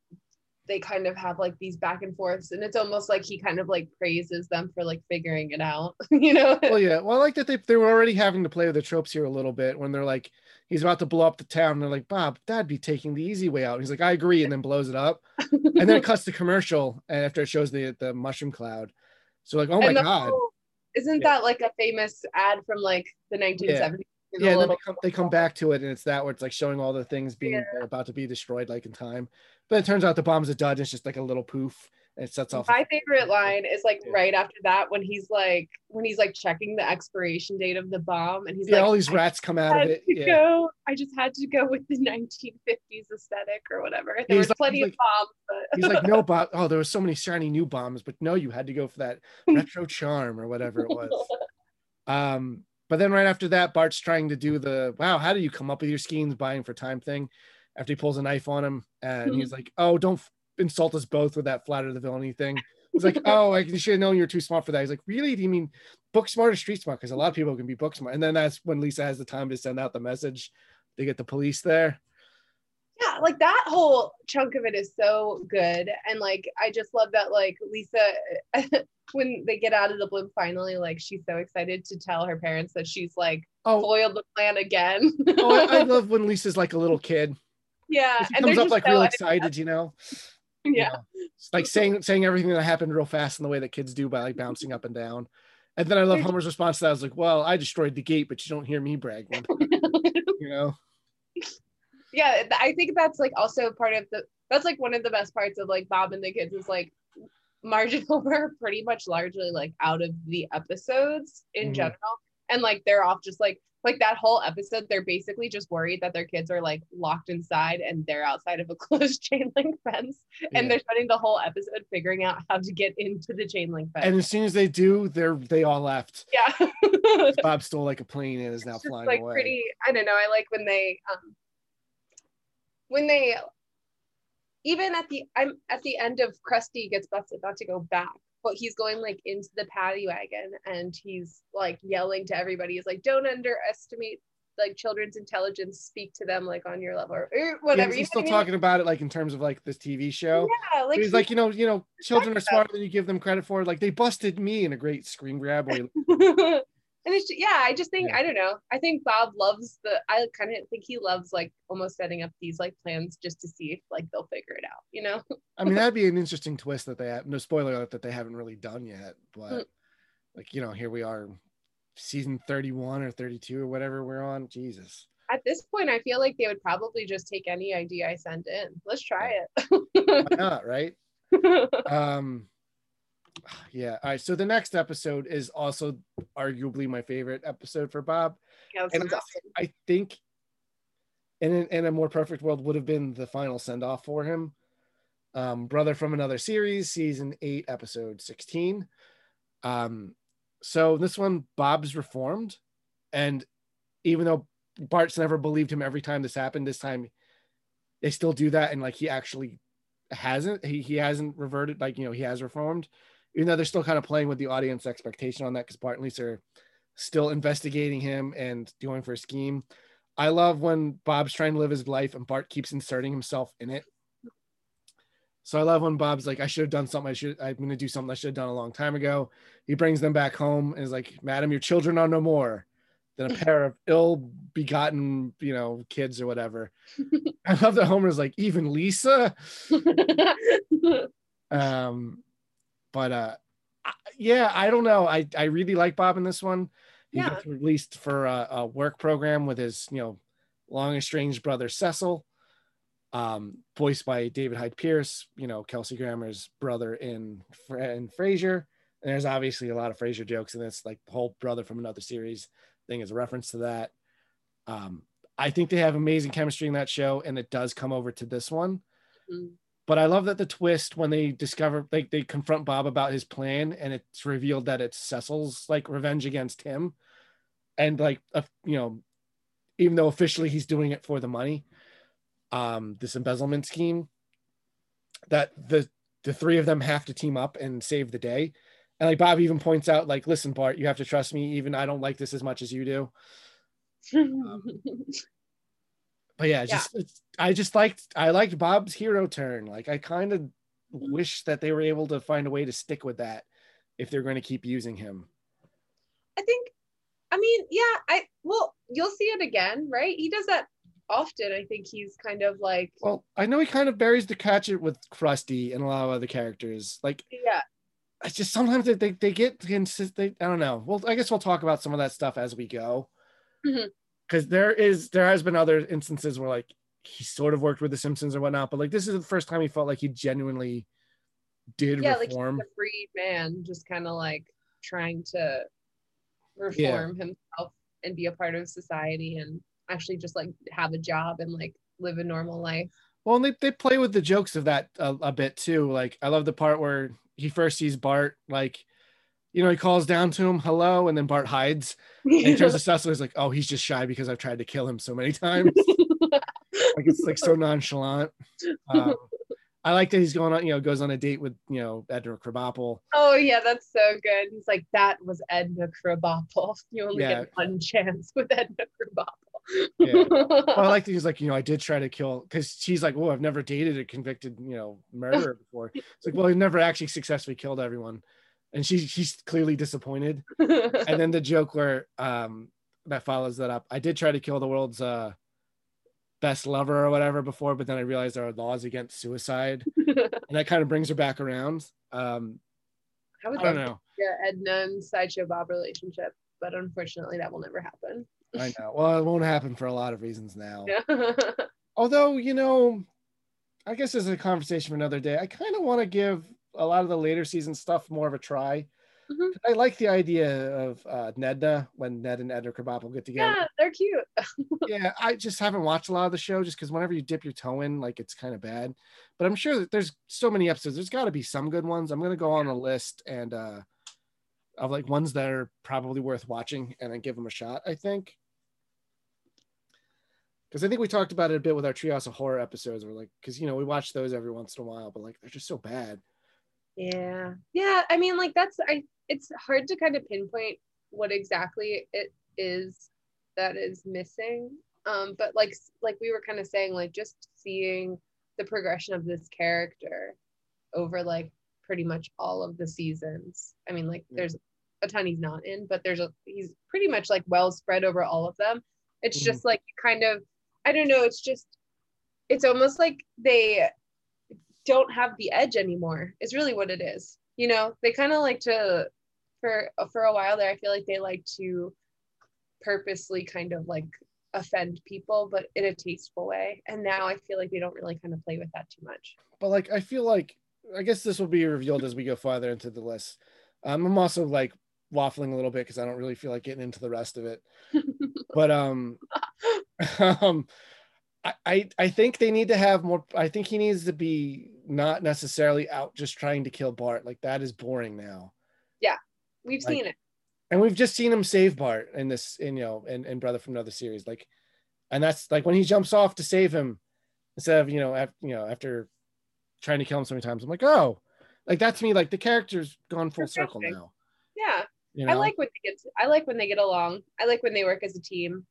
they kind of have these back and forths, and it's almost he kind of praises them for figuring it out, Well, yeah. Well, I like that they were already having to play with the tropes here a little bit when they're he's about to blow up the town, and they're Bob, that'd be taking the easy way out. And he's I agree, and then blows it up, and then it cuts the commercial, and after it shows the mushroom cloud, so oh my god, isn't that a famous ad from the 1970s? Yeah, and then they come back to it, and it's that where it's showing all the things being about to be destroyed in time, but it turns out the bomb's a dud, and it's just a little poof, and it sets off. My favorite line is right after that when he's checking the expiration date of the bomb, and he's all these rats come out of it. I just had to go with the 1950s aesthetic or whatever. There was plenty of bombs. But... he's no bomb. Oh, there were so many shiny new bombs, but no, you had to go for that retro charm or whatever it was. But then right after that, Bart's trying to do the, wow, how do you come up with your schemes buying for time thing after he pulls a knife on him. And he's oh, don't insult us both with that flatter the villainy thing. He's oh, I should have known you're too smart for that. He's really? Do you mean book smart or street smart? Because a lot of people can be book smart. And then that's when Lisa has the time to send out the message. They get the police there. Yeah, that whole chunk of it is so good. And I just love that Lisa... when they get out of the blimp finally, she's so excited to tell her parents that she's foiled the plan again. Oh, I love when Lisa's a little kid. Yeah, she comes up so real excited, Yeah, it's saying everything that happened real fast in the way that kids do by bouncing up and down. And then I love Homer's response to that. I was well, I destroyed the gate, but you don't hear me bragging. Yeah, I think that's also part of the. That's one of the best parts of Bob and the Kids is Marge and Homer are pretty much largely out of the episodes in general, And like they're off just like that whole episode, they're basically just worried that their kids are like locked inside and they're outside of a closed chain link fence. And they're spending the whole episode figuring out how to get into the chain link fence. And as soon as they do, they all left. Yeah. Bob stole like a plane and is now flying away. Pretty, I don't know. I like when they even at the end of Krusty gets about to go back. But he's going like into the paddy wagon and he's like yelling to everybody. He's like, don't underestimate like children's intelligence, speak to them like on your level or whatever. Yeah, he's still talking about it like in terms of like this TV show. Yeah, like he's like, you know, children are smarter than you give them credit for. Like they busted me in a great screen grab. And it's just, yeah, I just think, I don't know. I think Bob loves I kind of think he loves like almost setting up these like plans just to see if like they'll figure it out, you know? I mean, that'd be an interesting twist that they have, no spoiler alert, that they haven't really done yet, but like, you know, here we are season 31 or 32 or whatever we're on. Jesus. At this point, I feel like they would probably just take any idea I send in. Let's try it. Why not, right? Yeah. All right. So the next episode is also arguably my favorite episode for Bob. Yeah, and awesome. I think in a more perfect world would have been the final send-off for him. Brother from Another Series, season 8, episode 16. So this one, Bob's reformed. And even though Bart's never believed him every time this happened, this time they still do that. And like, he actually hasn't, he hasn't reverted. Like, you know, he has reformed. Even though they're still kind of playing with the audience expectation on that, because Bart and Lisa are still investigating him and going for a scheme. I love when Bob's trying to live his life and Bart keeps inserting himself in it. So I love when Bob's like, I should have done something. I'm going to do something I should have done a long time ago. He brings them back home and is like, madam, your children are no more than a pair of ill-begotten, you know, kids or whatever. I love that Homer's like, even Lisa? Yeah, I don't know. I really like Bob in this one. He gets released for a work program with his, you know, long estranged brother Cecil, voiced by David Hyde Pierce, you know, Kelsey Grammer's brother in Frasier. And there's obviously a lot of Frasier jokes in this, like the whole Brother from Another Series thing is a reference to that. I think they have amazing chemistry in that show, and it does come over to this one. Mm-hmm. But I love that the twist when they discover, like they confront Bob about his plan and it's revealed that it's Cecil's like revenge against him. And like, you know, even though officially he's doing it for the money, this embezzlement scheme, that the three of them have to team up and save the day. And like Bob even points out, like, listen, Bart, you have to trust me. Even I don't like this as much as you do. But yeah, I liked Bob's hero turn. Like I kind of wish that they were able to find a way to stick with that if they're going to keep using him. Well, you'll see it again, right? He does that often. I think he's kind of like, well, I know he kind of buries the hatchet with Krusty and a lot of other characters. Like, yeah, it's just sometimes they get consistent. I don't know. Well, I guess we'll talk about some of that stuff as we go. Mm-hmm. Because there has been other instances where like he sort of worked with the Simpsons or whatnot, but like this is the first time he felt like he genuinely did reform. Like he's a free man, just kind of like trying to reform himself and be a part of society and actually just like have a job and like live a normal life. Well, and they play with the jokes of that a bit too. Like I love the part where he first sees Bart, like, you know, he calls down to him, hello, and then Bart hides. And he turns to Cecil, he's like, oh, he's just shy because I've tried to kill him so many times. Like, it's like so nonchalant. I like that he's going on, you know, goes on a date with, you know, Edna Krabappel. Oh, yeah, that's so good. He's like, that was Edna Krabappel. You only get one chance with Edna Krabappel. Well, I like that he's like, you know, I did try to kill, because she's like, oh, I've never dated a convicted, you know, murderer before. It's like, well, he never actually successfully killed everyone. And she's clearly disappointed. And then the joke where that follows that up. I did try to kill the world's best lover or whatever before, but then I realized there are laws against suicide. And that kind of brings her back around. I don't know. Yeah, Edna and Sideshow Bob relationship, but unfortunately that will never happen. I know. Well, it won't happen for a lot of reasons now. Yeah. Although, you know, I guess this is a conversation for another day. I kind of want to give a lot of the later season stuff more of a try. Mm-hmm. I like the idea of Nedna, when Ned and Edna Krabappel get together. Yeah, they're cute. Yeah, I just haven't watched a lot of the show just because whenever you dip your toe in, like, it's kind of bad. But I'm sure that there's so many episodes. There's got to be some good ones. I'm going to go on a list and of like ones that are probably worth watching and then give them a shot, I think. Because I think we talked about it a bit with our Treehouse of Horror episodes. We're like, because, you know, we watch those every once in a while, but like, they're just so bad. Yeah. Yeah. I mean, like, it's hard to kind of pinpoint what exactly it is that is missing. But like we were kind of saying, like, just seeing the progression of this character over like pretty much all of the seasons. I mean, like, there's a ton he's not in, but he's pretty much like well spread over all of them. It's just like kind of, I don't know. It's almost like they don't have the edge anymore is really what it is. You know, they kind of like to, for a while there, I feel like they like to purposely kind of like offend people, but in a tasteful way. And now I feel like they don't really kind of play with that too much. But like, I feel like, I guess this will be revealed as we go farther into the list. I'm also like waffling a little bit because I don't really feel like getting into the rest of it. But I think they need to have more. I think he needs to be not necessarily out just trying to kill Bart. Like, that is boring now. Yeah, we've seen it, and we've just seen him save Bart in this, in, you know, and Brother from Another Series. Like, and that's like when he jumps off to save him instead of, you know, after trying to kill him so many times. I'm like, oh, like, that's me. Like, the character's gone full circle now. Yeah, you know? I like when they get. I like when they get along. I like when they work as a team.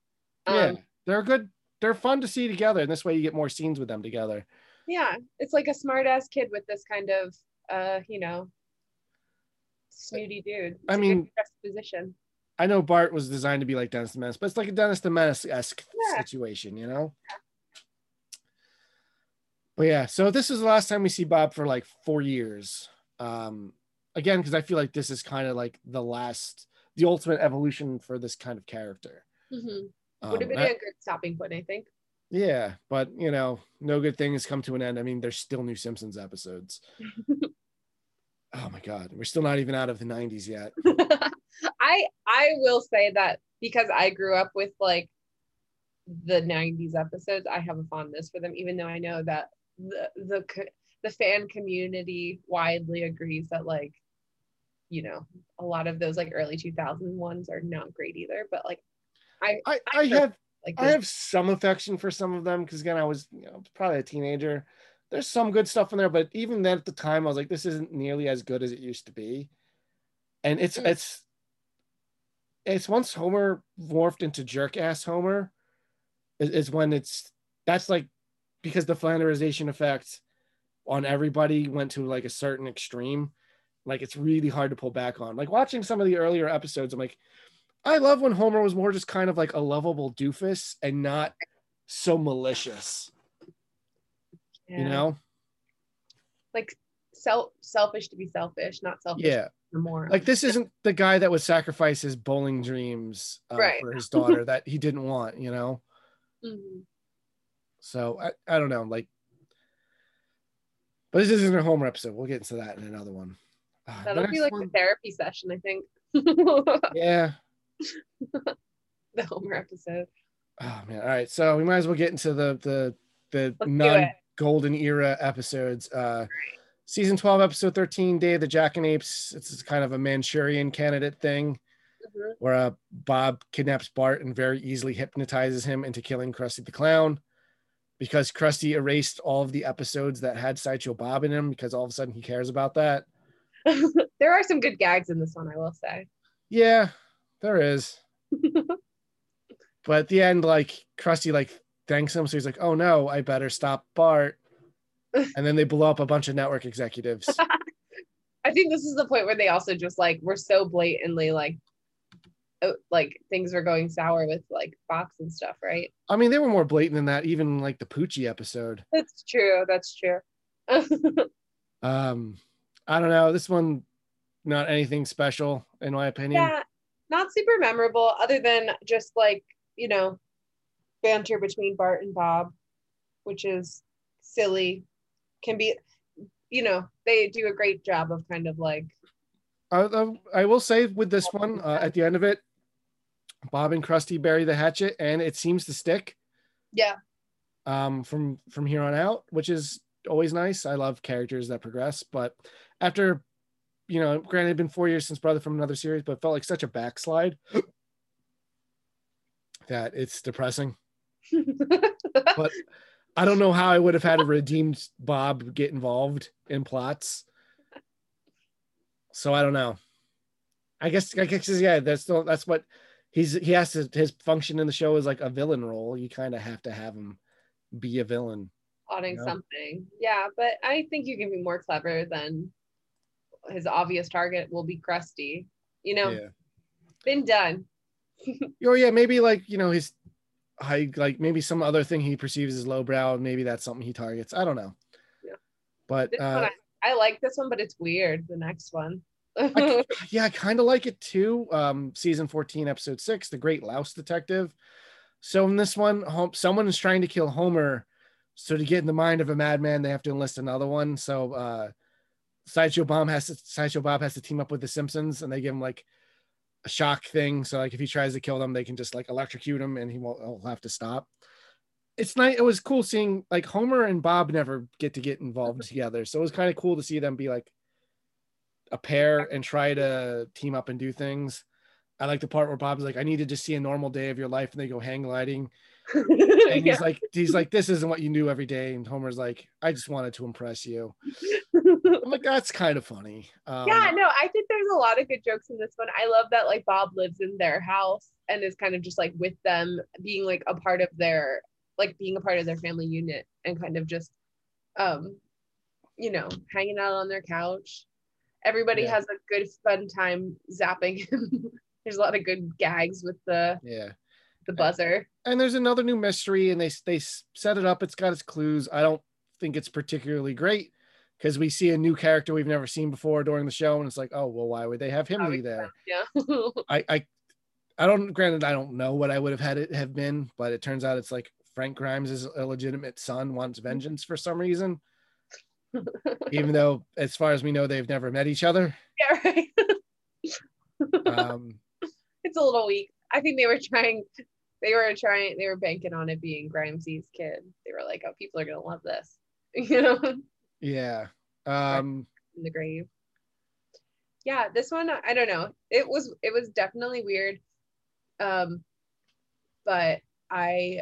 Yeah, they're good. They're fun to see together, and this way you get more scenes with them together. Yeah, it's like a smart-ass kid with this kind of, you know, snooty dude. It's I mean, position. I know Bart was designed to be like Dennis the Menace, but it's like a Dennis the Menace-esque situation, you know? Yeah. But yeah, so this is the last time we see Bob for like 4 years. Again, because I feel like this is kind of like the ultimate evolution for this kind of character. Mm-hmm. Would have been a good stopping point, I think. Yeah, but, you know, no good thing has come to an end. I mean, there's still new Simpsons episodes. Oh my God, we're still not even out of the 90s yet. I will say that because I grew up with like the 90s episodes, I have a fondness for them, even though I know that the fan community widely agrees that, like, you know, a lot of those like early 2000 ones are not great either, but like I have some affection for some of them because, again, I was, you know, probably a teenager. There's some good stuff in there, but even then at the time I was like, this isn't nearly as good as it used to be. And it's once Homer morphed into jerk ass Homer is when that's like, because the flanderization effect on everybody went to like a certain extreme, like it's really hard to pull back on. Like watching some of the earlier episodes, I'm like, I love when Homer was more just kind of like a lovable doofus and not so malicious, yeah. You know? Like selfish to be selfish, not selfish. Yeah. More. Like, this isn't the guy that would sacrifice his bowling dreams for his daughter that he didn't want, you know? Mm-hmm. So I don't know, like, but this isn't a Homer episode. We'll get into that in another one. That'll be like a therapy session, I think. Yeah. The Homer episode. Oh man! All right, so we might as well get into the non-golden era episodes. Season 12, episode 13, Day of the Jackanapes. It's kind of a Manchurian Candidate thing, mm-hmm. where Bob kidnaps Bart and very easily hypnotizes him into killing Krusty the Clown, because Krusty erased all of the episodes that had Sideshow Bob in them because all of a sudden he cares about that. There are some good gags in this one, I will say. Yeah. There is. But at the end, like, Krusty, like, thanks him. So he's like, oh no, I better stop Bart. And then they blow up a bunch of network executives. I think this is the point where they also just, like, were so blatantly, like things were going sour with, like, Fox and stuff, right? I mean, they were more blatant than that, even, like, the Poochie episode. That's true. That's true. I don't know. This one, not anything special, in my opinion. Yeah. Not super memorable, other than just, like, you know, banter between Bart and Bob, which is silly. Can be, you know, they do a great job of kind of like I will say with this one, at the end of it, Bob and Krusty bury the hatchet, and it seems to stick. Yeah. From here on out, which is always nice. I love characters that progress, but after, you know, granted, it'd been 4 years since Brother from Another Series, but it felt like such a backslide that it's depressing. But I don't know how I would have had a redeemed Bob get involved in plots. So I don't know. I guess yeah, that's what he has to, his function in the show is like a villain role. You kind of have to have him be a villain. Plotting, you know? Something. Yeah, but I think you can be more clever than his obvious target will be Krusty. You know, yeah. Been done. Oh yeah, maybe like, you know, his high, like maybe some other thing he perceives as lowbrow, and maybe that's something he targets. I don't know. Yeah. But I like this one, but it's weird, the next one. I kind of like it too. Season 14, episode 6, The Great Louse Detective. So in this one, someone is trying to kill Homer. So to get in the mind of a madman, they have to enlist another one. So Sideshow Bob has to team up with The Simpsons, and they give him like a shock thing. So like if he tries to kill them, they can just like electrocute him, and he'll have to stop. It's nice. It was cool seeing like Homer and Bob never get involved together. So it was kind of cool to see them be like a pair and try to team up and do things. I like the part where Bob's like, I need to just see a normal day of your life. And they go hang gliding. And he's like, this isn't what you do every day. And Homer's like, I just wanted to impress you. I'm like, that's kind of funny. I think there's a lot of good jokes in this one. I love that like Bob lives in their house and is kind of just like with them, being like a part of their, like being a part of their family unit, and kind of just, you know, hanging out on their couch. Everybody has a good fun time zapping him. There's a lot of good gags with the buzzer. And there's another new mystery, and they set it up. It's got its clues. I don't think it's particularly great because we see a new character we've never seen before during the show, and it's like, oh well, why would they have him be there? Yeah. I don't know what I would have had it have been, but it turns out it's like Frank Grimes' illegitimate son wants vengeance for some reason. Even though, as far as we know, they've never met each other. Yeah, right. It's a little weak. I think they were banking on it being Grimesy's kid. They were like, oh, people are going to love this. You know? Yeah. In the grave. Yeah, this one, I don't know. It was definitely weird. But I...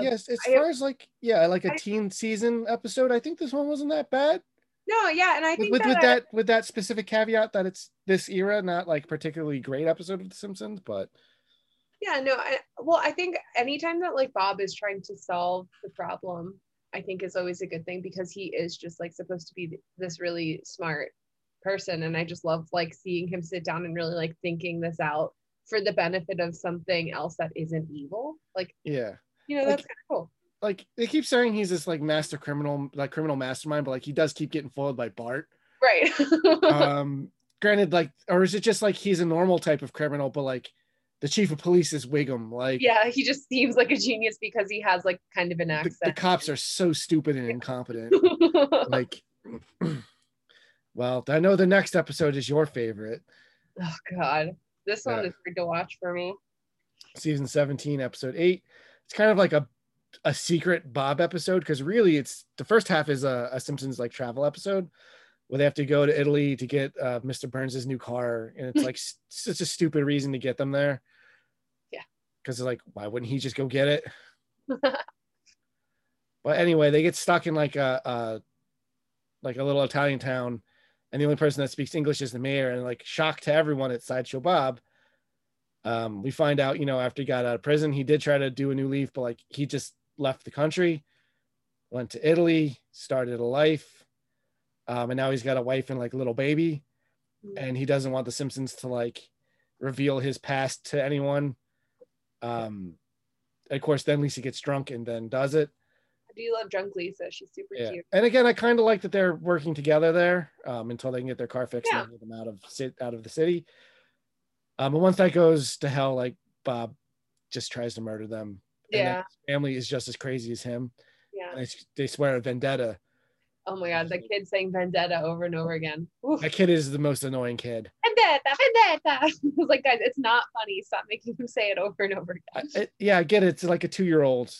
Yes, as far as like a teen season episode, I think this one wasn't that bad. No, yeah, and I think with that specific caveat that it's this era, not like particularly great episode of The Simpsons, but yeah, no, I think anytime that like Bob is trying to solve the problem, I think is always a good thing, because he is just like supposed to be this really smart person, and I just love like seeing him sit down and really like thinking this out for the benefit of something else that isn't evil, like yeah. You know, that's kind of cool. Like they keep saying he's this like master criminal, like criminal mastermind, but like he does keep getting foiled by Bart. Right. Granted, like, or is it just like he's a normal type of criminal, but like the chief of police is Wiggum? Like, yeah, he just seems like a genius because he has like kind of an accent. The cops are so stupid and incompetent. Like, well, I know the next episode is your favorite. Oh God, this one is hard to watch for me. Season 17, episode 8. It's kind of like a secret Bob episode, because really it's the first half is a Simpsons like travel episode where they have to go to Italy to get Mr. Burns' new car, and it's like such a stupid reason to get them there. Yeah, because like why wouldn't he just go get it? But anyway, they get stuck in like a little Italian town, and the only person that speaks English is the mayor, and like shock to everyone at Sideshow Bob. We find out, you know, after he got out of prison, he did try to do a new leaf, but like he just left the country, went to Italy, started a life, and now he's got a wife and like little baby, and he doesn't want the Simpsons to like reveal his past to anyone. Of course, then Lisa gets drunk and then does it. I do love drunk Lisa. She's super cute. And again, I kind of like that they're working together there until they can get their car fixed and get them out of the city. But once that goes to hell, like Bob just tries to murder them. Yeah. And his family is just as crazy as him. Yeah. And they swear a vendetta. Oh my God, that kid saying vendetta over and over again. Oof. That kid is the most annoying kid. Vendetta, vendetta. I was like, guys, it's not funny. Stop making him say it over and over again. Yeah, I get it. It's like a 2-year-old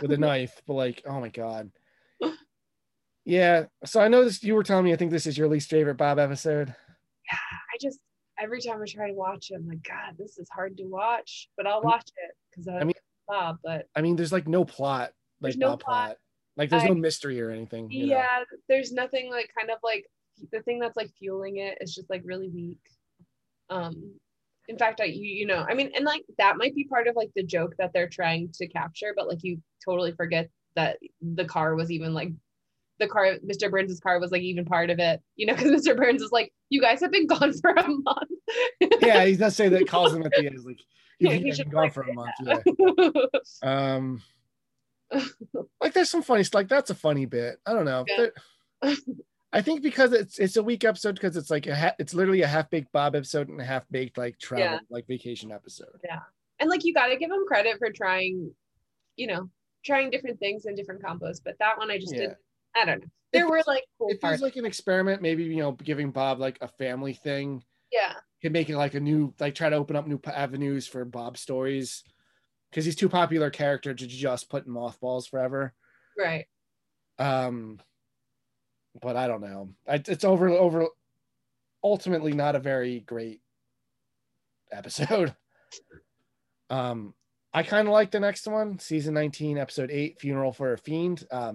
with a knife, but like, oh my God. Yeah. So I know this, you were telling me, I think this is your least favorite Bob episode. Yeah, I just, every time I try to watch it, I'm like, God, this is hard to watch, but I'll watch it because I mean, Bob, but. I mean, there's like no plot. Like there's no plot. Like there's no mystery or anything. Yeah, there's nothing like kind of like the thing that's like fueling it is just like really weak. In fact, you know, I mean, and like that might be part of like the joke that they're trying to capture, but like you totally forget that the car was even like the car, Mr. Burns' car was like even part of it, you know, because Mr. Burns is like, you guys have been gone for a month. Yeah, he does say that, calls him at the end, like, you've been gone for a month. Yeah. Like there's some funny stuff, like that's a funny bit. I don't know. Yeah. I think because it's a weak episode because it's like it's literally a half-baked Bob episode and a half-baked like travel like vacation episode. Yeah, and like you got to give him credit for trying, you know, trying different things and different combos. But that one I just didn't. I don't know. There were like cool it feels like an experiment. Maybe, you know, giving Bob like a family thing. Yeah, could make it like a new, like try to open up new avenues for Bob stories. Because he's too popular a character to just put in mothballs forever, right? But I don't know. It's over. Ultimately, not a very great episode. I kind of like the next one, season 19, episode 8, "Funeral for a Fiend." I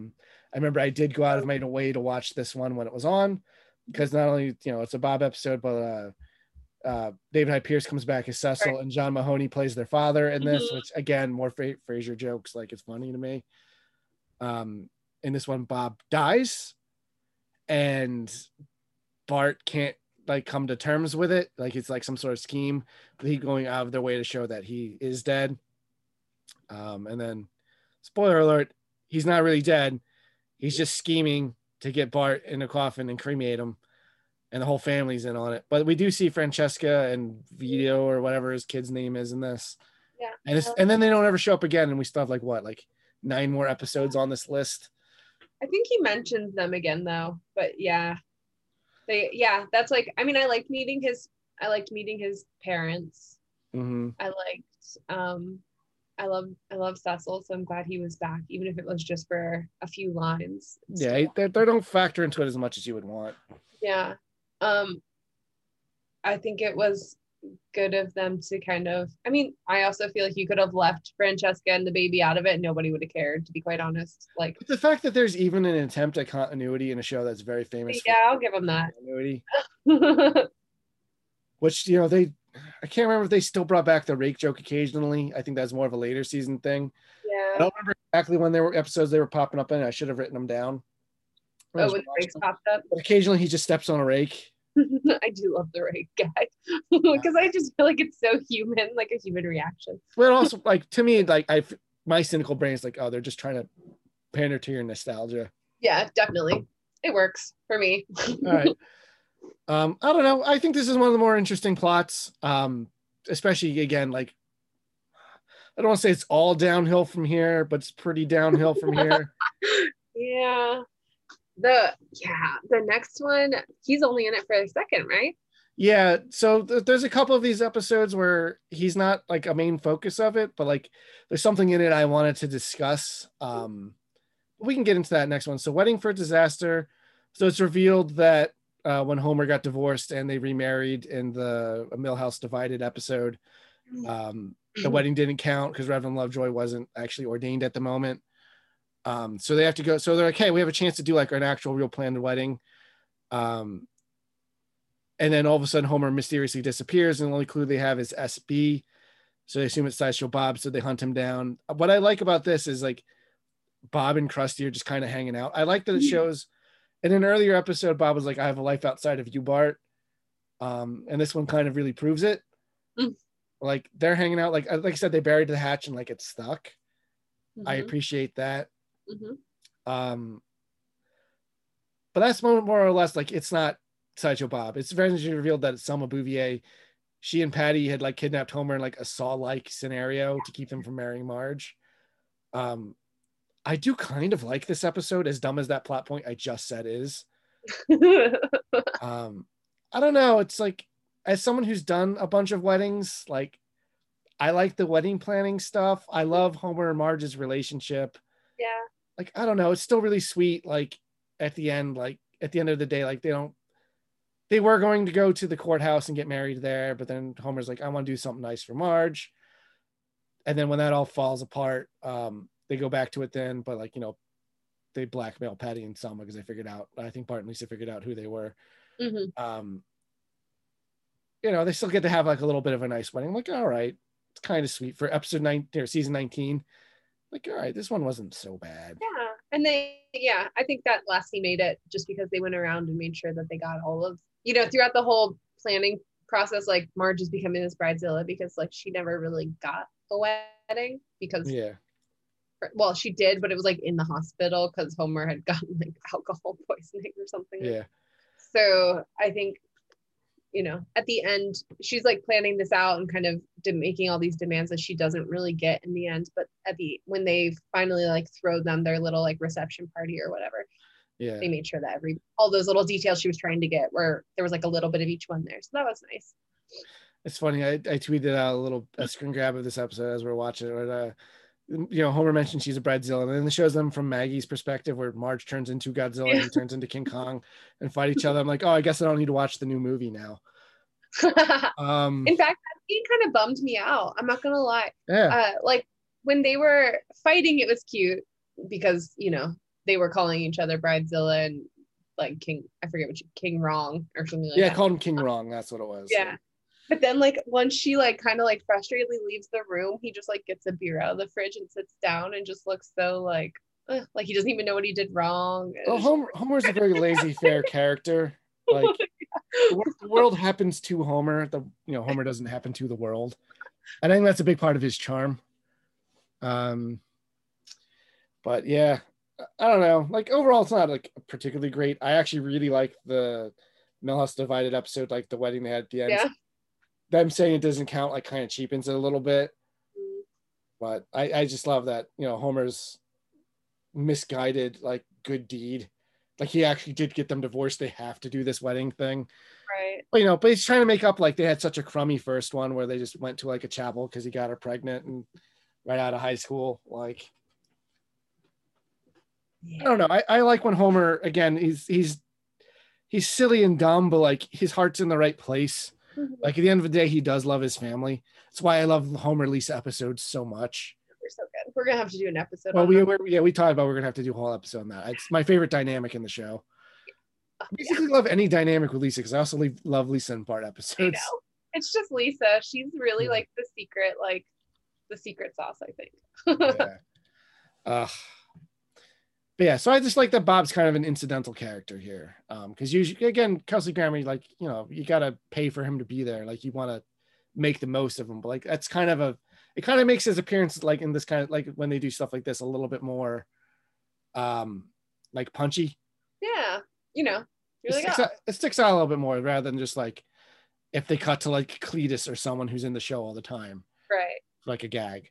remember I did go out of my way to watch this one when it was on, because not only, you know, it's a Bob episode, but David Hyde Pierce comes back as Cecil, and John Mahoney plays their father in this, which again, more Frasier jokes. Like it's funny to me. In this one, Bob dies, and Bart can't like come to terms with it. Like it's like some sort of scheme. He going out of their way to show that he is dead. And then, spoiler alert: he's not really dead. He's just scheming to get Bart in a coffin and cremate him. And the whole family's in on it. But we do see Francesca and Vito or whatever his kid's name is in this. Yeah. And it's, and then they don't ever show up again. And we still have like what, like 9 more episodes on this list. I think he mentions them again though. But yeah. That's like, I mean, I liked meeting his parents. Mm-hmm. I love Cecil, so I'm glad he was back, even if it was just for a few lines. Yeah, they don't factor into it as much as you would want. Yeah. I think it was good of them to kind of, I mean, I also feel like you could have left Francesca and the baby out of it and nobody would have cared, to be quite honest. Like, but the fact that there's even an attempt at continuity in a show that's very famous. Yeah, I'll give them that. Continuity. Which, you know, I can't remember if they still brought back the rake joke occasionally. I think that's more of a later season thing. Yeah. I don't remember exactly when there were episodes they were popping up in. I should have written them down. When the rakes popped up. But occasionally he just steps on a rake. I do love the rake guy because I just feel like it's so human, like a human reaction. But also, like to me, like my cynical brain is like, oh, they're just trying to pander to your nostalgia. Yeah, definitely, it works for me. All right. I don't know. I think this is one of the more interesting plots, especially again, like I don't want to say it's all downhill from here, but it's pretty downhill from here. Yeah. The next one, he's only in it for a second, right? Yeah, so there's a couple of these episodes where he's not like a main focus of it, but like there's something in it I wanted to discuss. We can get into that next one. So Wedding for Disaster. So it's revealed that when Homer got divorced and they remarried in the Milhouse Divided episode, the wedding didn't count because Reverend Lovejoy wasn't actually ordained at the moment. So they have to go. So they're like, hey, we have a chance to do like an actual real planned wedding. And then all of a sudden Homer mysteriously disappears, and the only clue they have is SB. So they assume it's Sideshow Bob. So they hunt him down. What I like about this is like Bob and Krusty are just kind of hanging out. I like that it shows in an earlier episode, Bob was like, I have a life outside of you, Bart. And this one kind of really proves it. Like they're hanging out. Like I said, they buried the hatch and like it's stuck. I appreciate that. But that's more or less like it's not Sideshow Bob. It's eventually revealed that it's Selma Bouvier. She and Patty had like kidnapped Homer in like a Saw-like scenario to keep him from marrying Marge. I do kind of like this episode, as dumb as that plot point I just said is. I don't know. It's like, as someone who's done a bunch of weddings, like, I like the wedding planning stuff. I love Homer and Marge's relationship. Yeah. Like, I don't know. It's still really sweet. Like at the end of the day, like they were going to go to the courthouse and get married there, but then Homer's like, I want to do something nice for Marge. And then when that all falls apart, they go back to it then, but like, you know, they blackmail Patty and Selma because they figured out, I think Bart and Lisa figured out who they were. Mm-hmm. You know, they still get to have like a little bit of a nice wedding. I'm like, all right, it's kind of sweet for episode 9 or season 19. Like, all right, this one wasn't so bad. Yeah, and I think that Lassie made it just because they went around and made sure that they got all of, you know, throughout the whole planning process, like Marge is becoming this bridezilla because like she never really got a wedding because well, she did, but it was like in the hospital because Homer had gotten like alcohol poisoning or something. Yeah. So I think, you know, at the end, she's like planning this out and kind of making all these demands that she doesn't really get in the end. But when they finally like throw them their little like reception party or whatever, yeah, they made sure that all those little details she was trying to get where there was like a little bit of each one there. So that was nice. It's funny. I tweeted out a screen grab of this episode as we're watching it. You know, Homer mentioned she's a bridezilla, and then it shows them from Maggie's perspective, where Marge turns into Godzilla and turns into King Kong and fight each other. I'm like, oh, I guess I don't need to watch the new movie now. In fact, that scene kind of bummed me out. I'm not gonna lie. Yeah. Like when they were fighting, it was cute because you know they were calling each other bridezilla and like King. I forget what King Wrong or something like that. Yeah, called him King Wrong. That's what it was. Yeah. But then, like, once she, like, kind of, like, frustratedly leaves the room, he just, like, gets a beer out of the fridge and sits down and just looks so, like, ugh, like, he doesn't even know what he did wrong. Well, Homer's a very laissez faire character. Like, the world happens to Homer. Homer doesn't happen to the world. I think that's a big part of his charm. But, yeah, I don't know. Like, overall, it's not, like, particularly great. I actually really like the Milhouse Divided episode, like, the wedding they had at the end. Yeah. Them saying it doesn't count like kind of cheapens it a little bit, but I just love that, you know, Homer's misguided like good deed, like he actually did get them divorced, they have to do this wedding thing, right? But, you know, but he's trying to make up like they had such a crummy first one where they just went to like a chapel because he got her pregnant and right out of high school. Like, yeah. I don't know, I like when Homer, again, he's silly and dumb, but like his heart's in the right place. Like at the end of the day, he does love his family. That's why I love the Homer Lisa episodes so much. They're so good. We're gonna have to do an episode. Well, we talked about we're gonna have to do a whole episode on that. It's my favorite dynamic in the show. Yeah. I basically love any dynamic with Lisa because I also love Lisa in Bart episodes. I know. It's just Lisa. She's really like the secret sauce, I think. Yeah. But yeah, so I just like that Bob's kind of an incidental character here, because usually, again, Kelsey Grammer, like, you know, you gotta pay for him to be there. Like, you want to make the most of him, but like that's kind of it kind of makes his appearance like in this kind of like when they do stuff like this a little bit more, like punchy. Yeah, you know, it sticks out a little bit more rather than just like if they cut to like Cletus or someone who's in the show all the time, right? Like a gag.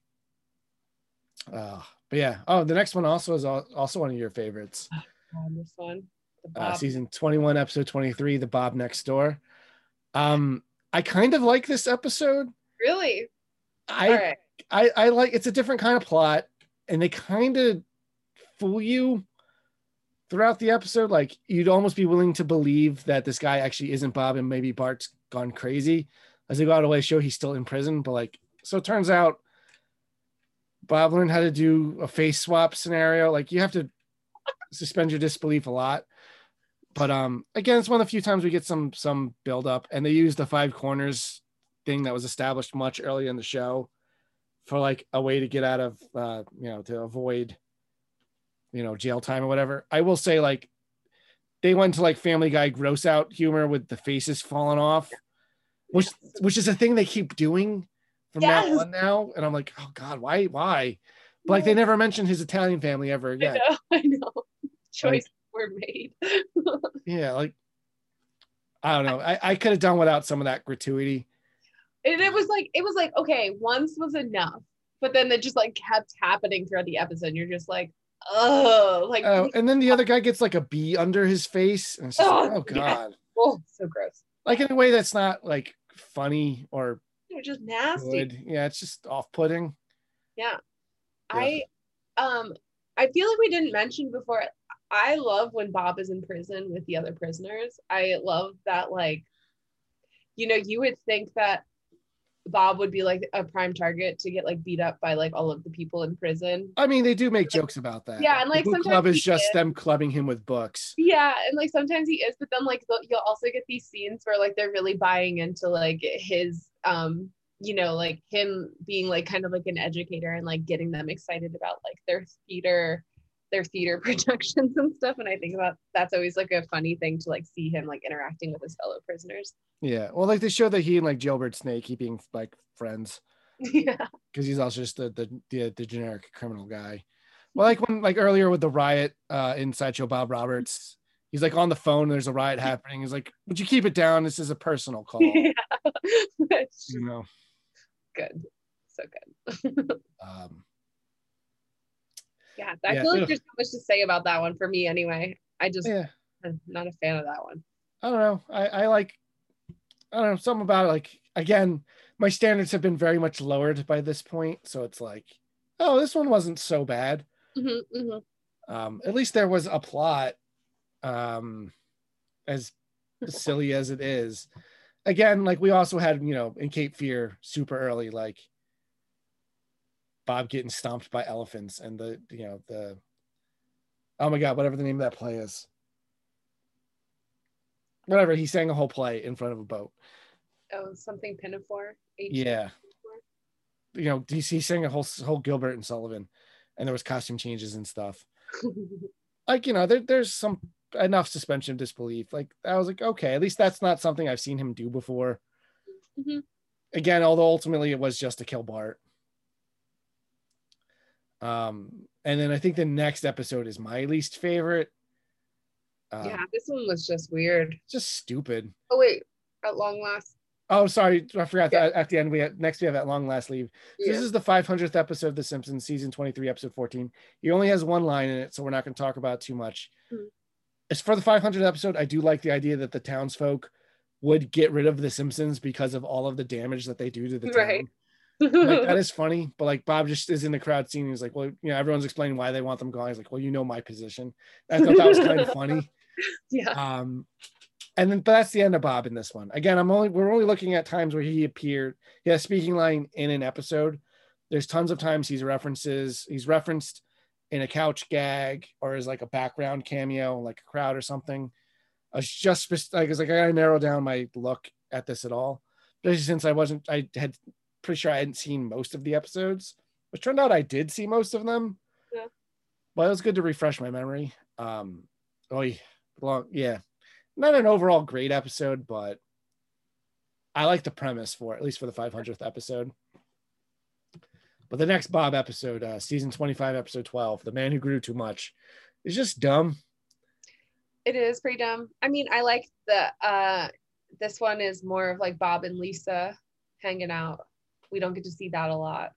But yeah. Oh, the next one also is also one of your favorites. This one, the Bob. Season 21, episode 23, The Bob Next Door. I kind of like this episode. Really? All right. I like, it's a different kind of plot, and they kind of fool you throughout the episode. Like, you'd almost be willing to believe that this guy actually isn't Bob, and maybe Bart's gone crazy. As they go out of the way to show he's still in prison, but like, so it turns out Bob learned how to do a face swap scenario. Like, you have to suspend your disbelief a lot, but again, it's one of the few times we get some build up, and they use the five corners thing that was established much earlier in the show for like a way to get out of to avoid jail time or whatever. I will say, like, they went to like Family Guy gross out humor with the faces falling off, which is a thing they keep doing from that one now, and I'm like, oh god, why? But like, they never mentioned his Italian family ever again. I know. Choices were made. Yeah, like, I don't know. I could have done without some of that gratuity. And it was like, okay, once was enough, but then it just like kept happening throughout the episode. You're just like, oh, like. Oh, and then the other guy gets like a bee under his face, and it's just like, oh god, yeah. Oh, so gross. Like in a way that's not like funny or. They're just nasty. Good. Yeah, it's just off-putting. Yeah. I feel like we didn't mention before, I love when Bob is in prison with the other prisoners. I love that, like, you know, you would think that Bob would be like a prime target to get like beat up by like all of the people in prison. I mean, they do make jokes about that. Yeah, and like the book club is just them clubbing him with books. Yeah, and like sometimes he is, but then like you'll also get these scenes where like they're really buying into like his you know, like him being like kind of like an educator and like getting them excited about like their theater productions and stuff. And I think about that's always like a funny thing to like see him like interacting with his fellow prisoners. Yeah, well, like they show that he and like Jailbird Snake keep being like friends. Yeah, because he's also just the generic criminal guy. Well, like when like earlier with the riot in Sideshow Bob Roberts, he's like on the phone and there's a riot happening. He's like, would you keep it down? This is a personal call. Yeah. You know, good, so good. Yeah, I feel like there's so much to say about that one for me anyway. I'm not a fan of that one. I don't know. I don't know, something about it. Like, again, my standards have been very much lowered by this point. So it's like, oh, this one wasn't so bad. Mm-hmm, mm-hmm. At least there was a plot, as silly as it is. Again, like we also had, you know, in Cape Fear super early, like Bob getting stomped by elephants and the oh my god, whatever the name of that play is. Whatever, he sang a whole play in front of a boat. Oh, something Pinafore. Yeah. Pinafore? You know, he sang a whole Gilbert and Sullivan, and there was costume changes and stuff. Like, you know, there's some enough suspension of disbelief. Like, I was like, okay, at least that's not something I've seen him do before. Mm-hmm. Again, although ultimately it was just to kill Bart. And then I think the next episode is my least favorite. Yeah, this one was just weird, just stupid. Oh wait, At Long Last. Oh, sorry, I forgot that at the end we have At Long Last Leave. So this is the 500th episode of The Simpsons, season 23, episode 14. He only has one line in it, so we're not going to talk about it too much. Mm-hmm. As for the 500th episode, I do like the idea that the townsfolk would get rid of The Simpsons because of all of the damage that they do to the town. Right. Like, that is funny, but like Bob just is in the crowd scene. He's like, well, you know, everyone's explaining why they want them gone. He's like, well, you know my position. I thought that was kind of funny. Yeah. And then, but that's the end of Bob in this one. Again, we're only looking at times where he appeared. He has a speaking line in an episode. There's tons of times he's referenced in a couch gag or as like a background cameo, like a crowd or something. I gotta narrow down my look at this at all, especially since pretty sure I hadn't seen most of the episodes, which turned out I did see most of them. Yeah. Well, it was good to refresh my memory. Not an overall great episode, but I like the premise at least for the 500th episode. But the next Bob episode, season 25, episode 12, The Man Who Grew Too Much, is just dumb. It is pretty dumb. I mean, I like this one is more of like Bob and Lisa hanging out. We don't get to see that a lot,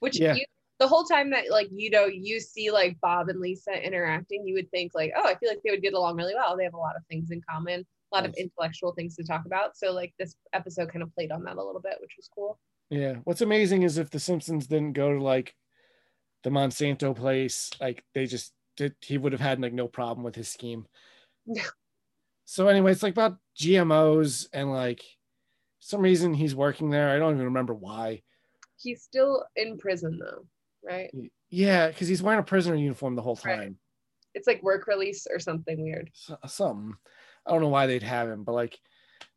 which the whole time that like, you know, you see like Bob and Lisa interacting, you would think like, oh, I feel like they would get along really well. They have a lot of things in common, a lot of intellectual things to talk about. So like this episode kind of played on that a little bit, which was cool. Yeah. What's amazing is if the Simpsons didn't go to like the Monsanto place, like they just did, he would have had like no problem with his scheme. So anyway, it's like about GMOs and like, some reason he's working there. I don't even remember why. He's still in prison though, right? Yeah, because he's wearing a prisoner uniform the whole time. Right. It's like work release or something weird. Something. I don't know why they'd have him, but like,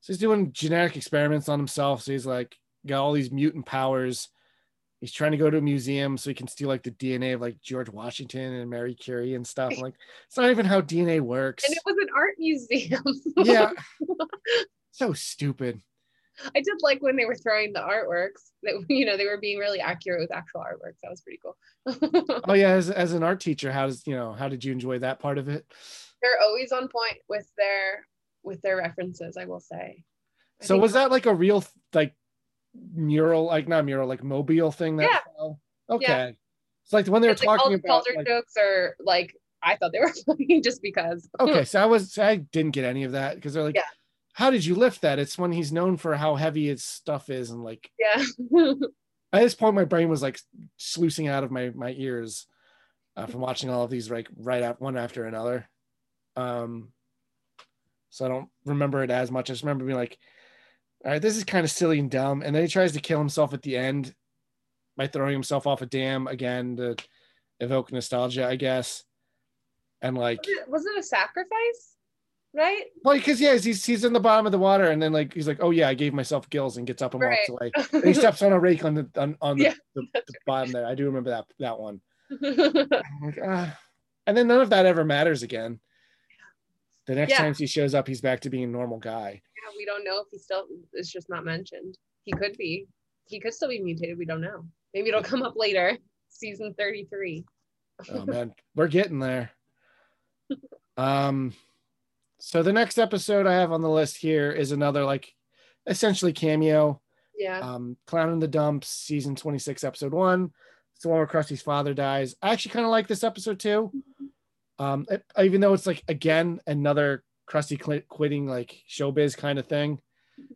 so he's doing genetic experiments on himself. So he's like got all these mutant powers. He's trying to go to a museum so he can steal like the DNA of like George Washington and Mary Curie and stuff. Like, it's not even how DNA works. And it was an art museum. Yeah. So stupid. I did like when they were throwing the artworks, that, you know, they were being really accurate with actual artworks. That was pretty cool. Oh yeah, as an art teacher, how did you enjoy that part of it? They're always on point with their references, I will say. So was that like a real like mural, like not mural, like mobile thing that fell? Okay. Yeah. It's like when they were talking about culture jokes are like, I thought they were funny just because. Okay, so I didn't get any of that because they're like, yeah. How did you lift that? It's when he's known for how heavy his stuff is and like. Yeah. At this point, my brain was like sluicing out of my ears from watching all of these like one after another. So I don't remember it as much. I just remember being like, all right, this is kind of silly and dumb. And then he tries to kill himself at the end by throwing himself off a dam again to evoke nostalgia, I guess. And like, was it a sacrifice? Right? Well, because he's in the bottom of the water, and then like he's like, oh yeah, I gave myself gills, and gets up and walks away. And he steps on a rake on the bottom there. I do remember that one. I'm like, and then none of that ever matters again. The next time he shows up, he's back to being a normal guy. Yeah, we don't know if it's just not mentioned. He could still be mutated. We don't know. Maybe it'll come up later, season 33. Oh man, we're getting there. So the next episode I have on the list here is another like essentially cameo. Yeah. Clown in the Dumps, season 26, episode 1. It's the one where Krusty's father dies. I actually kind of like this episode too. Even though it's like, again, another Krusty quitting like showbiz kind of thing,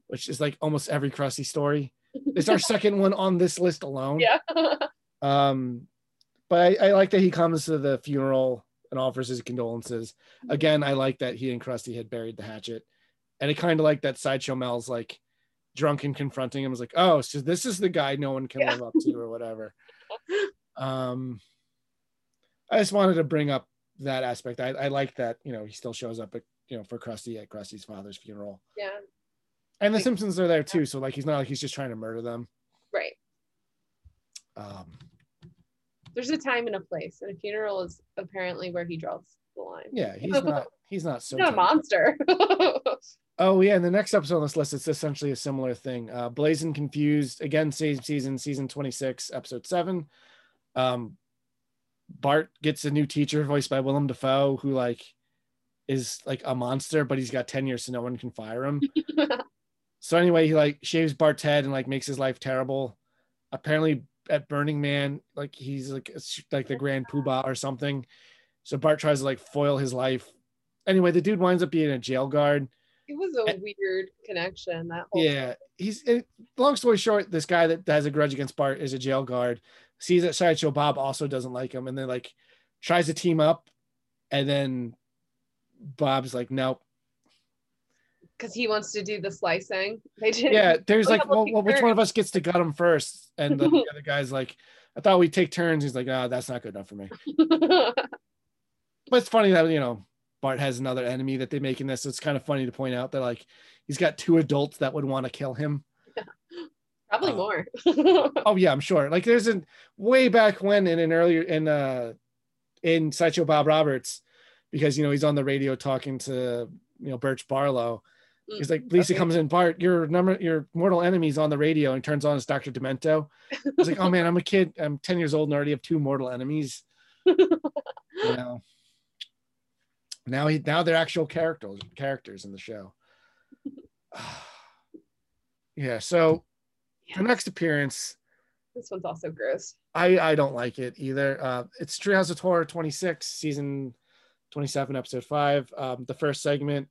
which is like almost every Krusty story. It's our second one on this list alone. Yeah. But I like that he comes to the funeral and offers his condolences. Again, I like that he and Krusty had buried the hatchet, and I kind of like that Sideshow Mel's like drunk and confronting him. I was like, oh, so this is the guy no one can live up to or whatever. I just wanted to bring up that aspect. I like that, you know, he still shows up at, you know, for Krusty at Krusty's father's funeral. Yeah. And the Simpsons are there too, so like he's not like he's just trying to murder them. Right. There's a time and a place, and a funeral is apparently where he draws the line. Yeah, he's not so. He's not a monster. Oh yeah, and the next episode on this list is essentially a similar thing. Blazing Confused, again, same season 26, episode 7. Bart gets a new teacher voiced by Willem Dafoe, who like is like a monster, but he's got 10 years, so no one can fire him. So anyway, he like shaves Bart's head and like makes his life terrible. Apparently, at Burning Man, like he's like the Grand Poobah or something. So Bart tries to like foil his life. Anyway, the dude winds up being a jail guard. It was a weird connection. That whole thing. Long story short, this guy that has a grudge against Bart is a jail guard. Sees that Sideshow Bob also doesn't like him, and then like tries to team up, and then Bob's like, nope. Because he wants to do the slicing. There's like, well, which one of us gets to gut him first? And the other guy's like, I thought we'd take turns. He's like, oh, that's not good enough for me. But it's funny that, you know, Bart has another enemy that they make in this. So it's kind of funny to point out that like, he's got two adults that would want to kill him. Yeah. Probably more. Oh yeah, I'm sure. Like there's a way back when in Sideshow Bob Roberts, because, you know, he's on the radio talking to, you know, Birch Barlow. He's like, Lisa comes in, Bart, your mortal enemy's on the radio, and turns on as Dr. Demento. I was like, oh man, I'm a kid. I'm 10 years old and already have two mortal enemies. You know, now they're actual characters in the show. Yeah. So her next appearance. This one's also gross. I don't like it either. It's Treehouse of Horror 26, season 27, episode 5. The first segment,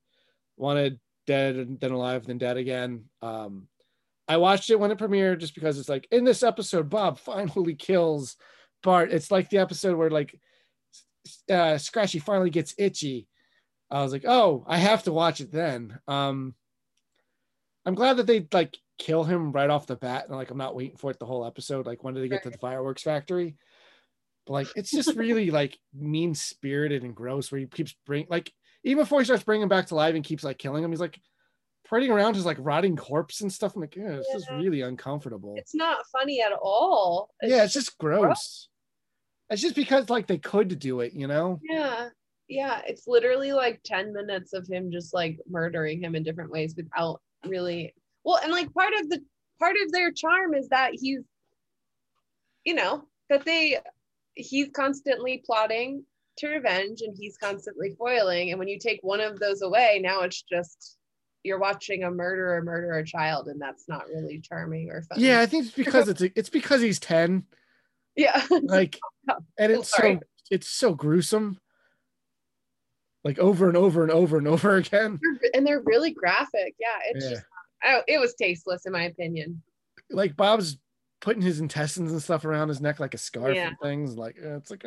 Wanted Dead, Then Alive, Then Dead Again. I watched it when it premiered just because it's like, in this episode Bob finally kills Bart. It's like the episode where like Scratchy finally gets Itchy. I was like, oh, I have to watch it then. I'm glad that they like kill him right off the bat, and like I'm not waiting for it the whole episode, like when do they get to the fireworks factory? But like it's just really like mean-spirited and gross, where he keeps bringing like, even before he starts bringing him back to life and keeps like killing him, he's like parading around his like rotting corpse and stuff. I'm like, yeah, this is really uncomfortable. It's not funny at all. It's just gross. It's just because like they could do it, you know? Yeah. It's literally like 10 minutes of him just like murdering him in different ways without really. Well, and like part of their charm is that he's, you know, he's constantly plotting to revenge, and he's constantly foiling, and when you take one of those away, now it's just you're watching a murderer murder a child, and that's not really charming or funny. I think it's because he's 10, Yeah. Like, and it's so gruesome. Like over and over and over and over again. And they're really graphic. Yeah. It's just, it was tasteless in my opinion. Like Bob's putting his intestines and stuff around his neck like a scarf and things. Like it's like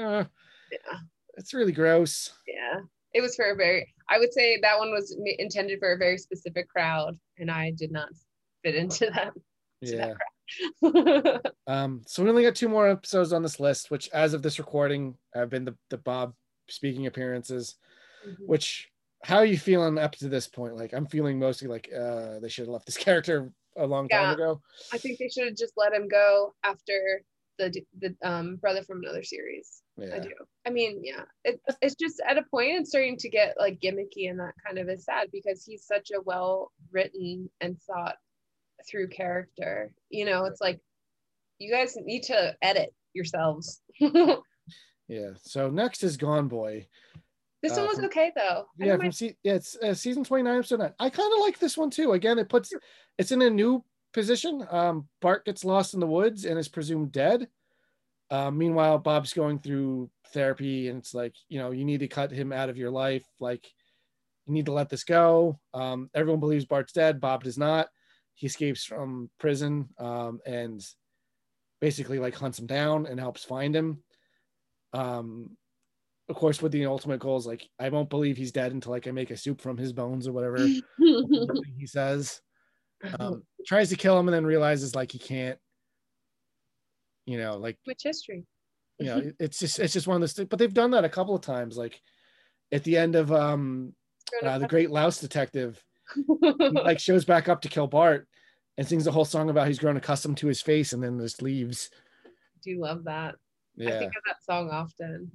it's really gross. Yeah. It was for a very, I would say that one was intended for a very specific crowd, and I did not fit into that. Yeah. So we only got 2 more episodes on this list, which as of this recording have been the Bob speaking appearances. Mm-hmm. Which, how are you feeling up to this point? Like, I'm feeling mostly like they should have left this character a long time ago. I think they should have just let him go after the brother from another series. Yeah. I do. I mean, yeah, it's just at a point it's starting to get like gimmicky, and that kind of is sad because he's such a well written and thought through character. You know, it's like you guys need to edit yourselves. Yeah. So next is Gone Boy. This one was okay though. Yeah, from it's season 29, episode 9. I kind of like this one too. Again, it's in a new position. Bart gets lost in the woods and is presumed dead. Meanwhile, Bob's going through therapy, and it's like, you know, you need to cut him out of your life. Like, you need to let this go. Everyone believes Bart's dead. Bob does not. He escapes from prison and basically like hunts him down and helps find him. Of course, with the ultimate goal is like, I won't believe he's dead until like I make a soup from his bones or whatever he says. Tries to kill him and then realizes like he can't, you know, like which history. You know, it's just one of those things. But they've done that a couple of times. Like at the end of The Great Louse Detective, he, like shows back up to kill Bart and sings a whole song about he's grown accustomed to his face and then just leaves. I do love that. Yeah. I think of that song often.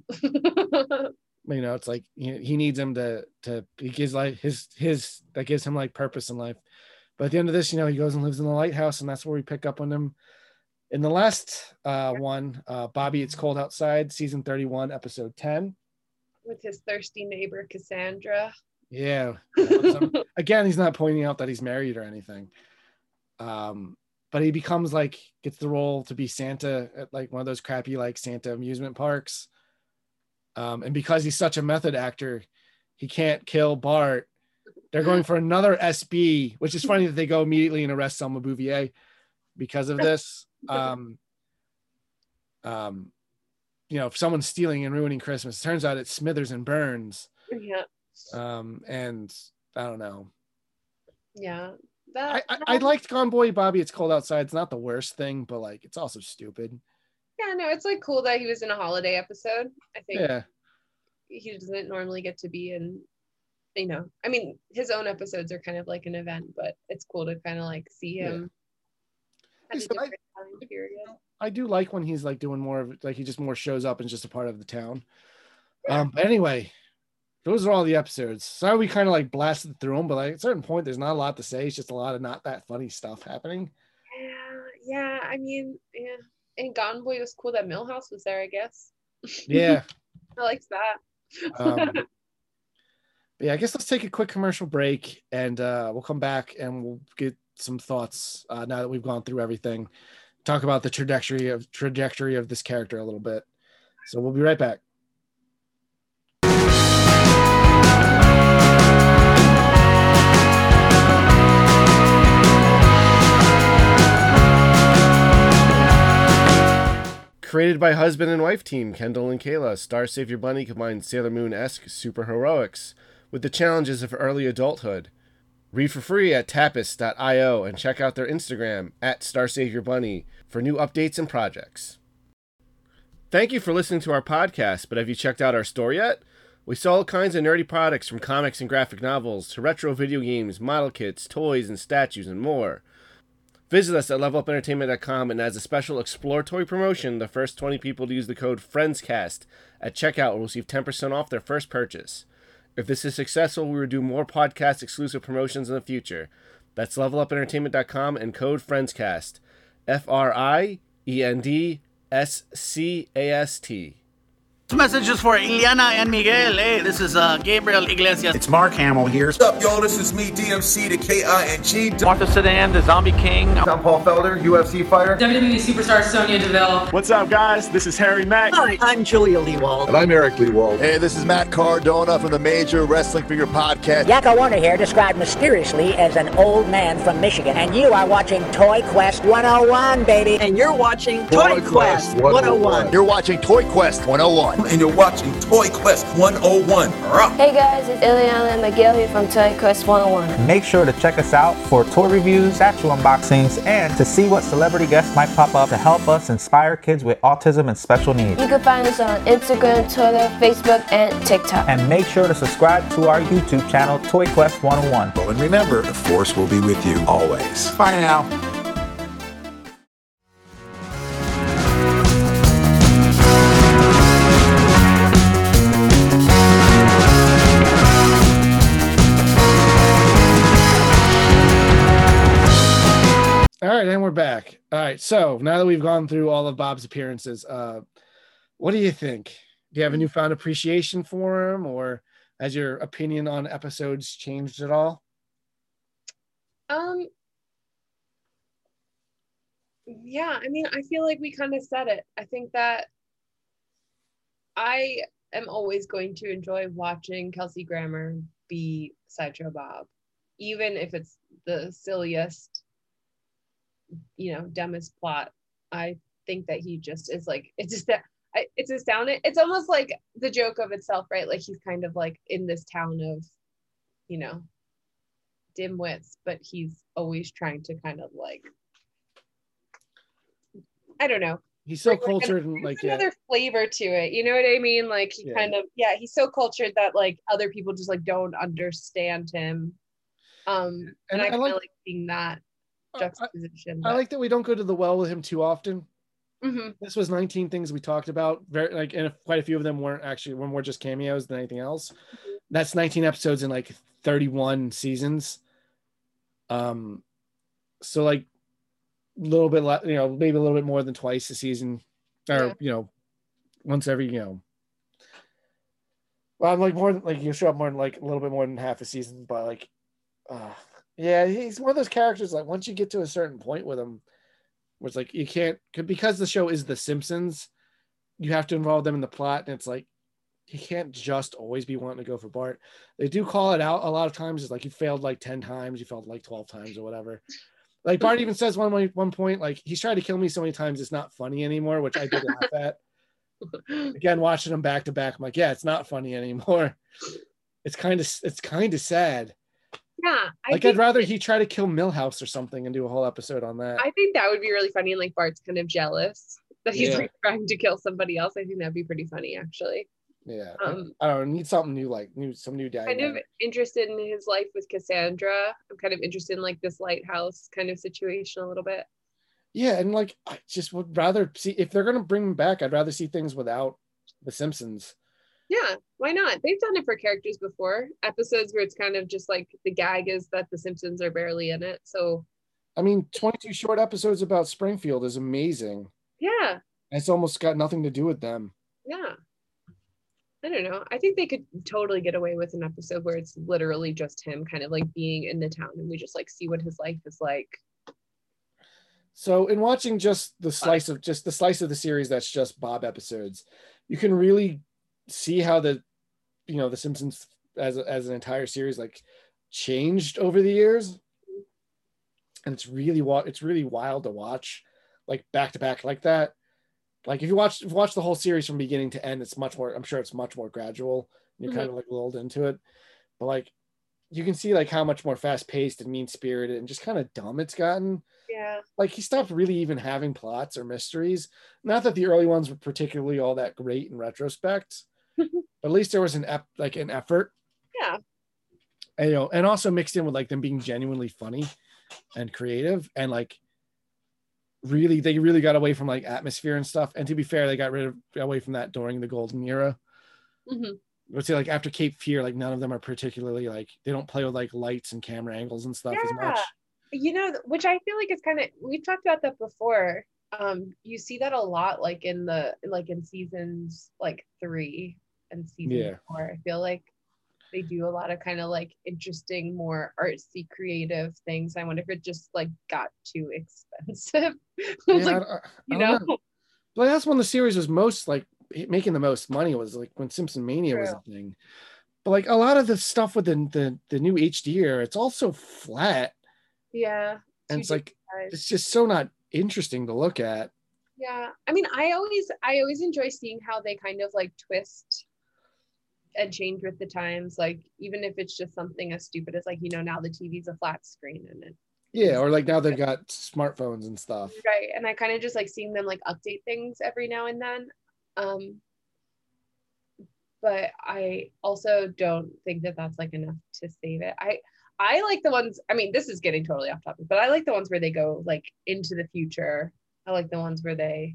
You know, it's like he needs him to he gives like his that gives him like purpose in life. But at the end of this, you know, he goes and lives in the lighthouse, and that's where we pick up on him. In the last one, Bobby, It's Cold Outside, season 31, episode 10, with his thirsty neighbor Cassandra. Yeah. Again, he's not pointing out that he's married or anything. But he becomes like, gets the role to be Santa at like one of those crappy like Santa amusement parks. And because he's such a method actor, he can't kill Bart. They're going for another SB, which is funny that they go immediately and arrest Selma Bouvier because of this. You know, if someone's stealing and ruining Christmas, it turns out it's Smithers and Burns. Yeah. And I don't know. Yeah. I liked Gone Boy Bobby, It's Cold Outside. It's not the worst thing, but like it's also stupid. Yeah, no, it's like cool that he was in a holiday episode. I think he doesn't normally get to be in, you know, I mean, his own episodes are kind of like an event, but it's cool to kind of like see him. Yeah. I do like when he's like doing more of like he just more shows up and just a part of the town. Yeah. But anyway. Those are all the episodes. Sorry we kind of like blasted through them, but like at a certain point, there's not a lot to say. It's just a lot of not that funny stuff happening. Yeah. I mean, yeah. And Gone Boy was cool that Milhouse was there, I guess. Yeah. I liked that. Yeah, I guess let's take a quick commercial break, and we'll come back and we'll get some thoughts now that we've gone through everything. Talk about the trajectory of this character a little bit. So we'll be right back. Created by husband and wife team Kendall and Kayla, Star Save Your Bunny combines Sailor Moon-esque superheroics with the challenges of early adulthood. Read for free at Tapas.io and check out their Instagram at Star Save Your Bunny for new updates and projects. Thank you for listening to our podcast, but have you checked out our store yet? We sell all kinds of nerdy products from comics and graphic novels to retro video games, model kits, toys and statues, and more. Visit us at levelupentertainment.com, and as a special exploratory promotion, the first 20 people to use the code FRIENDSCAST at checkout will receive 10% off their first purchase. If this is successful, we will do more podcast exclusive promotions in the future. That's levelupentertainment.com and code FRIENDSCAST. FRIENDSCAST. Message is for Ileana and Miguel. Hey, this is Gabriel Iglesias. It's Mark Hamill here. What's up, y'all? This is me, DMC, the K-I-N-G. Martha Sedan, the Zombie King. I'm Paul Felder, UFC fighter. WWE superstar Sonya Deville. What's up, guys? This is Harry Mack. Hi, I'm Julia Leewald. And I'm Eric Leewald. Hey, this is Matt Cardona from the Major Wrestling Figure Podcast. Yakko Warner here, described mysteriously as an old man from Michigan. And you are watching Toy Quest 101, baby. And you're watching Toy Quest 101. You're watching Toy Quest 101. And you're watching Toy Quest 101. Hey guys, it's Ileana McGill here from Toy Quest 101. Make sure to check us out for toy reviews, statue unboxings, and to see what celebrity guests might pop up to help us inspire kids with autism and special needs. You can find us on Instagram, Twitter, Facebook, and TikTok. And make sure to subscribe to our YouTube channel, Toy Quest 101. Oh, and remember, the Force will be with you always. Bye now. And we're back. All right, so now that we've gone through all of Bob's appearances, what do you think? Do you have a newfound appreciation for him, or has your opinion on episodes changed at all? Yeah, I mean, I feel like we kind of said it. I think that I am always going to enjoy watching Kelsey Grammer be Sideshow Bob, even if it's the silliest, you know, dumbest plot. I think that he just is like, it's just that it's astounding. It's almost like the joke of itself, right? Like he's kind of like in this town of, you know, dimwits, but he's always trying to kind of like, I don't know. He's so cultured and like another flavor to it. You know what I mean? Like he kind of, he's so cultured that like other people just like don't understand him. And I kind of like seeing that juxtaposition. I like that we don't go to the well with him too often. Mm-hmm. This was 19 things we talked about, very like, and quite a few of them weren't actually, were more just cameos than anything else. Mm-hmm. That's 19 episodes in like 31 seasons. So like a little bit, you know, maybe a little bit more than twice a season, or you know, once every, you know. Well, I'm like more than, like you show up more than like a little bit more than half a season, but like. Yeah, he's one of those characters, like, once you get to a certain point with him, where it's like, you can't, because the show is The Simpsons, you have to involve them in the plot, and it's like, he can't just always be wanting to go for Bart. They do call it out a lot of times. It's like, you failed like 10 times, you failed like 12 times, or whatever. Like, Bart even says one point, like, he's tried to kill me so many times, it's not funny anymore, which I did laugh at. Again, watching him back to back, I'm like, yeah, it's not funny anymore. It's kind of sad. Yeah, I'd rather he try to kill Milhouse or something and do a whole episode on that. I think that would be really funny, and like Bart's kind of jealous that he's like trying to kill somebody else. I think that'd be pretty funny, actually. Yeah, I don't know, need something new, like some new dad. Kind of interested in his life with Cassandra. I'm kind of interested in like this lighthouse kind of situation a little bit. Yeah, and like I just would rather see if they're gonna bring him back. I'd rather see things without The Simpsons. Yeah, why not? They've done it for characters before. Episodes where it's kind of just like the gag is that The Simpsons are barely in it. So, I mean, 22 short episodes about Springfield is amazing. Yeah. It's almost got nothing to do with them. Yeah. I don't know. I think they could totally get away with an episode where it's literally just him kind of like being in the town and we just like see what his life is like. So in watching just the slice of the series that's just Bob episodes, you can really see how the Simpsons as an entire series like changed over the years, and it's really wild to watch, like back to back like that. Like if you watch the whole series from beginning to end, I'm sure it's much more gradual. You're kind of like lulled into it, but like you can see like how much more fast paced and mean spirited and just kind of dumb it's gotten. Yeah, like he stopped really even having plots or mysteries. Not that the early ones were particularly all that great in retrospect. But at least there was an effort. Yeah. And, you know, and also mixed in with like them being genuinely funny and creative, and like they really got away from like atmosphere and stuff. And to be fair, they got away from that during the golden era. Mm-hmm. I would say like after Cape Fear, like none of them are particularly like, they don't play with like lights and camera angles and stuff as much. You know, which I feel like is kind of, we've talked about that before. You see that a lot, like in the in seasons like 3 and season 4. I feel like they do a lot of kind of like interesting, more artsy, creative things. I wonder if it just like got too expensive. I don't know. But that's when the series was most like making the most money, was like when Simpson Mania was a thing. But like a lot of the stuff with the new HD era, it's also flat. Yeah. And it's like it's just so not interesting to look at. Yeah. I mean, I always enjoy seeing how they kind of like twist and change with the times, like even if it's just something as stupid as like, you know, now the TV's a flat screen and it. Yeah, or like now they've got smartphones and stuff. Right. And I kind of just like seeing them like update things every now and then. But I also don't think that that's like enough to save it. I like the ones, I mean, this is getting totally off topic, but I like the ones where they go like into the future. I like the ones where they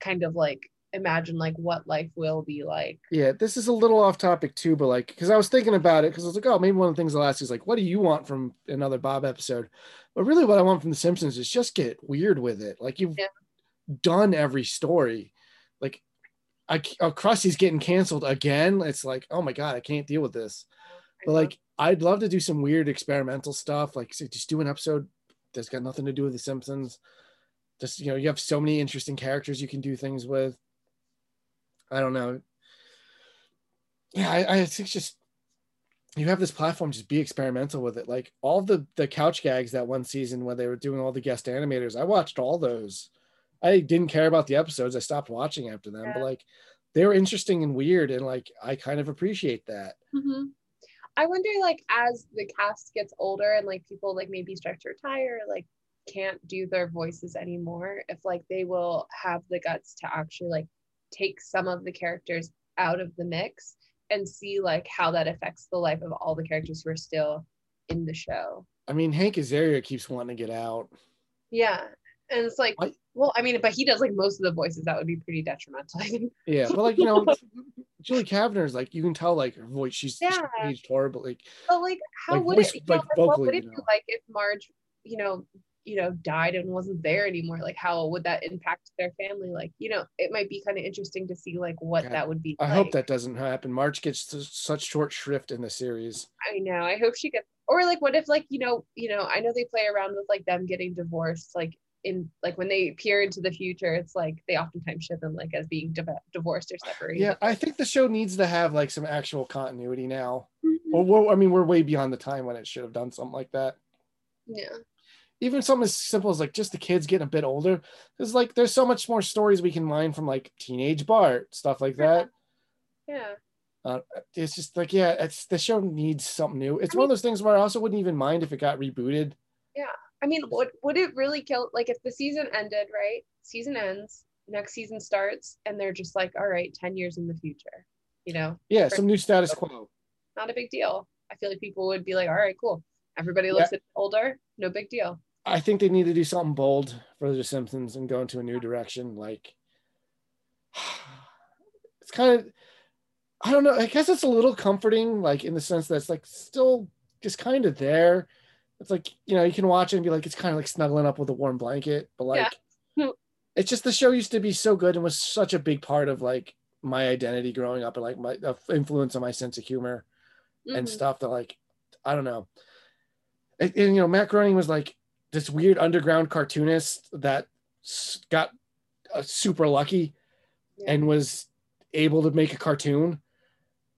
kind of like imagine like what life will be like. Yeah, this is a little off topic too, but like, because I was thinking about it, because I was like, oh, maybe one of the things I'll ask is like, what do you want from another Bob episode? But really what I want from The Simpsons is just get weird with it. Like you've done every story. Like Krusty's getting canceled again. It's like, oh my God, I can't deal with this. But like, I'd love to do some weird experimental stuff. Like so just do an episode that's got nothing to do with The Simpsons. Just, you know, you have so many interesting characters you can do things with. I don't know. Yeah, I think just you have this platform, just be experimental with it. Like all the couch gags that one season where they were doing all the guest animators, I watched all those. I didn't care about the episodes. I stopped watching after them, but like they were interesting and weird, and like I kind of appreciate that. Mm-hmm. I wonder, like as the cast gets older and like people like maybe start to retire, like can't do their voices anymore, if like they will have the guts to actually like take some of the characters out of the mix and see like how that affects the life of all the characters who are still in the show. I mean, Hank Azaria keeps wanting to get out. Yeah, and it's like, well, I mean, but he does like most of the voices. That would be pretty detrimental, I think. Yeah, but like, you know, Julie Kavner is like, you can tell like her voice, she's aged horribly. But like, how like, would voice, it? Like, vocally, what would it be like if Marge, you know, died and wasn't there anymore? Like, how would that impact their family? Like, you know, it might be kind of interesting to see like what that would be. I hope that doesn't happen. Marge gets such short shrift in the series. I know. I hope she gets. Or like, what if like you know, I know they play around with like them getting divorced. Like in like when they peer into the future, it's like they oftentimes show them like as being divorced or separated. Yeah, I think the show needs to have like some actual continuity now. Mm-hmm. Or I mean, we're way beyond the time when it should have done something like that. Yeah. Even something as simple as like just the kids getting a bit older, because like there's so much more stories we can mine from like teenage Bart, stuff like that. Yeah. It's just like, yeah, it's the show needs something new. It's one of those things where I also wouldn't even mind if it got rebooted. Yeah. I mean, would it really kill, like if the season ended, right? Season ends, next season starts, and they're just like, all right, 10 years in the future, you know? Yeah, some new status quo. Not a big deal. I feel like people would be like, all right, cool. Everybody looks older, no big deal. I think they need to do something bold for The Simpsons and go into a new direction. Like, it's kind of, I don't know. I guess it's a little comforting, like in the sense that it's like still just kind of there. It's like, you know, you can watch it and be like, it's kind of like snuggling up with a warm blanket. But like, it's just the show used to be so good and was such a big part of like my identity growing up and like my influence on my sense of humor and stuff that like, I don't know. And you know, Matt Groening was like this weird underground cartoonist that got super lucky and was able to make a cartoon.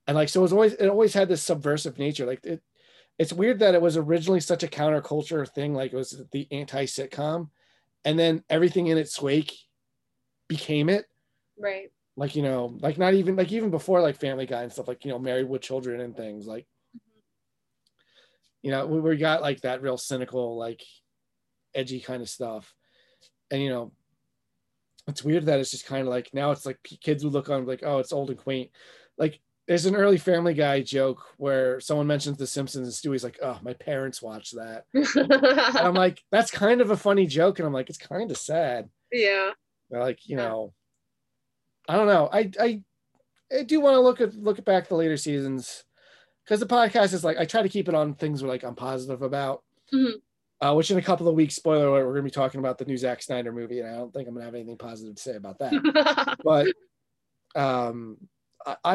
And like, so it always had this subversive nature. Like it's weird that it was originally such a counterculture thing. Like it was the anti-sitcom, and then everything in its wake became it. Right. Like, you know, like not even, like even before like Family Guy and stuff, like, you know, Married with Children and things like, you know, we got like that real cynical, like edgy kind of stuff. And, you know, it's weird that it's just kind of like, now it's like kids who look on like, oh, it's old and quaint. Like there's an early Family Guy joke where someone mentions The Simpsons and Stewie's like, oh, my parents watch that. And I'm like, that's kind of a funny joke. And I'm like, it's kind of sad. Yeah. But like, you know, I don't know. I do want to look back the later seasons, because the podcast is like, I try to keep it on things where like I'm positive about. Mm-hmm. which in a couple of weeks, spoiler alert, we're going to be talking about the new Zack Snyder movie, and I don't think I'm going to have anything positive to say about that. But I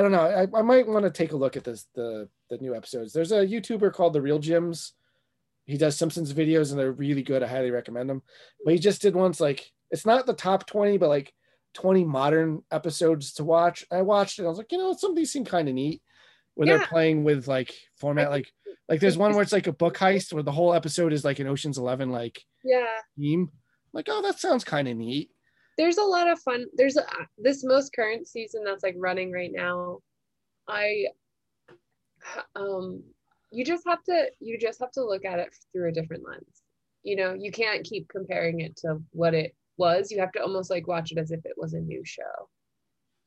don't know. I might want to take a look at this, the new episodes. There's a YouTuber called The Real Gyms. He does Simpsons videos, and they're really good. I highly recommend them. But he just did once, like, it's not the top 20, but like 20 modern episodes to watch. I watched it. I was like, you know, some of these seem kind of neat where they're playing with like format. Like there's one where it's like a book heist where the whole episode is like an Ocean's 11, like theme. Like, oh, that sounds kind of neat. There's a lot of fun. There's this most current season that's like running right now. You just have to look at it through a different lens. You know, you can't keep comparing it to what it was. You have to almost like watch it as if it was a new show.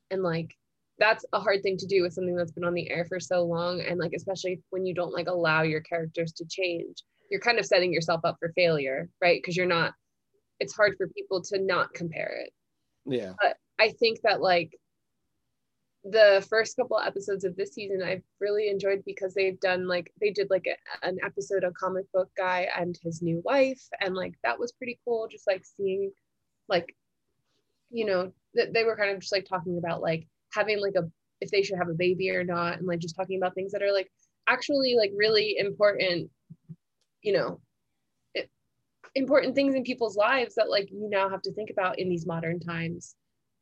And like, that's a hard thing to do with something that's been on the air for so long. And like, especially when you don't like allow your characters to change, you're kind of setting yourself up for failure, right? Because it's hard for people to not compare it. Yeah. But I think that like the first couple episodes of this season, I've really enjoyed because they did an episode of Comic Book Guy and his new wife. And like, that was pretty cool. Just like seeing like, you know, they were kind of just like talking about like having like if they should have a baby or not. And like, just talking about things that are like actually like really important, you know, important things in people's lives that like you now have to think about in these modern times,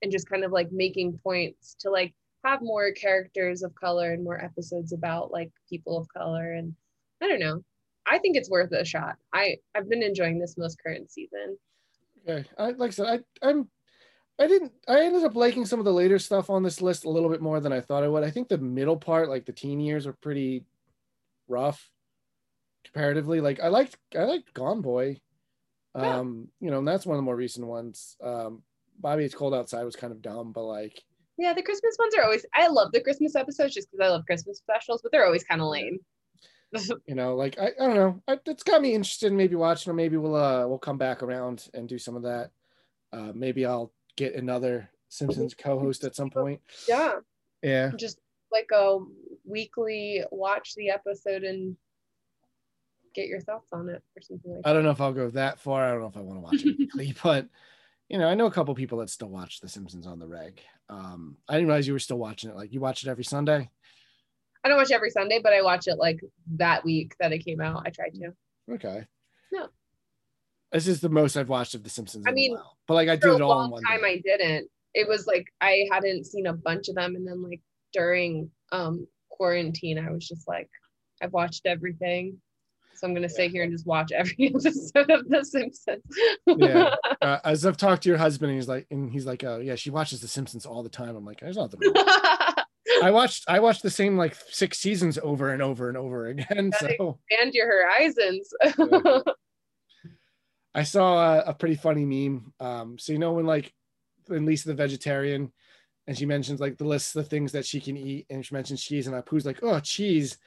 and just kind of like making points to like have more characters of color and more episodes about like people of color. And I don't know, I think it's worth a shot. I've been enjoying this most current season. Okay. I ended up liking some of the later stuff on this list a little bit more than I thought I would. I think the middle part, like the teen years, are pretty rough comparatively. Like I liked Gone Boy. Yeah. You know, and that's one of the more recent ones. Bobby, It's Cold Outside was kind of dumb, but like, yeah, the Christmas ones are always, I love the Christmas episodes just because I love Christmas specials, but they're always kind of lame. You know, like I don't know, it's got me interested in maybe watching them. Maybe we'll come back around and do some of that. Maybe I'll get another Simpsons co-host at some point. Yeah, just like a weekly watch the episode and get your thoughts on it or something like that. I don't know if I'll go that far. I don't know if I want to watch it weekly, but you know, I know a couple people that still watch The Simpsons on the reg. I didn't realize you were still watching it. Like, you watch it every Sunday? I don't watch it every Sunday, but I watch it like that week that it came out. I tried to. Okay. No. This is the most I've watched of The Simpsons. I mean, in a while. But like I did it all in one time. I didn't. It was like I hadn't seen a bunch of them, and then like during quarantine, I was just like, I've watched everything. So I'm going to sit here and just watch every episode of The Simpsons. Yeah. As I've talked to your husband, and he's like, oh yeah, she watches The Simpsons all the time. I'm like, there's nothing wrong. I watched the same like 6 seasons over and over and over again. So expand your horizons. Yeah. I saw a pretty funny meme. So you know when Lisa the vegetarian, and she mentions like the list of things that she can eat, and she mentions cheese, and Apu's like, oh, cheese.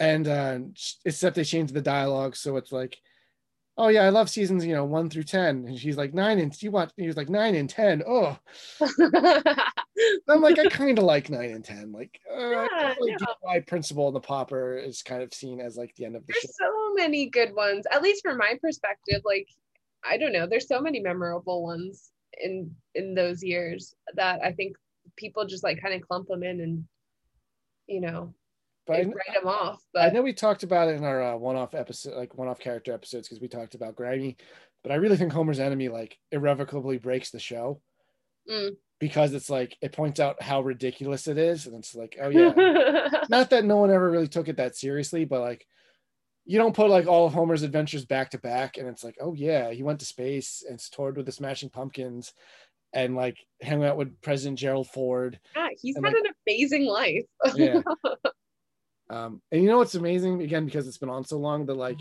And except they changed the dialogue, so it's like, oh yeah, I love seasons, you know, 1 through 10, and she's like 9, and he was like 9 and 10. Oh, I'm like, I kind of like 9 and 10. Like, my Principal and the Pauper is kind of seen as like the end of the show. There's so many good ones, at least from my perspective. Like, I don't know, there's so many memorable ones in those years that I think people just like kind of clump them in, and you know. But I write them off. But I know we talked about it in our one-off episode, like one-off character episodes, because we talked about Grimey. But I really think Homer's Enemy like irrevocably breaks the show because it's like it points out how ridiculous it is, and it's like, oh yeah, not that no one ever really took it that seriously, but like you don't put like all of Homer's adventures back to back, and it's like, oh yeah, he went to space and toured with the Smashing Pumpkins, and like hung out with President Gerald Ford. Yeah, he's had an amazing life. Yeah. And you know what's amazing, again, because it's been on so long, that like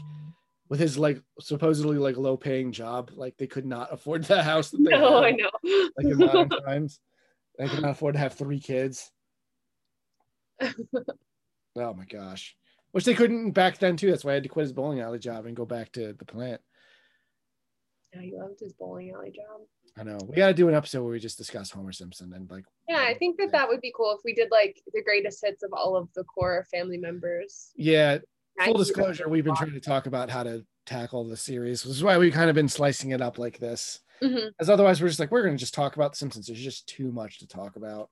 with his like supposedly like low paying job, like they could not afford the house that they had. I know. Like in modern times, they could not afford to have 3 kids. Oh my gosh. Which they couldn't back then too. That's why I had to quit his bowling alley job and go back to the plant. Yeah, he loved his bowling alley job. I know. We got to do an episode where we just discuss Homer Simpson and like. Yeah, I think that would be cool if we did like the greatest hits of all of the core family members. Yeah. Full disclosure, we've been trying to talk about how to tackle the series, which is why we've kind of been slicing it up like this. Mm-hmm. As otherwise, we're just like, we're going to just talk about The Simpsons. There's just too much to talk about.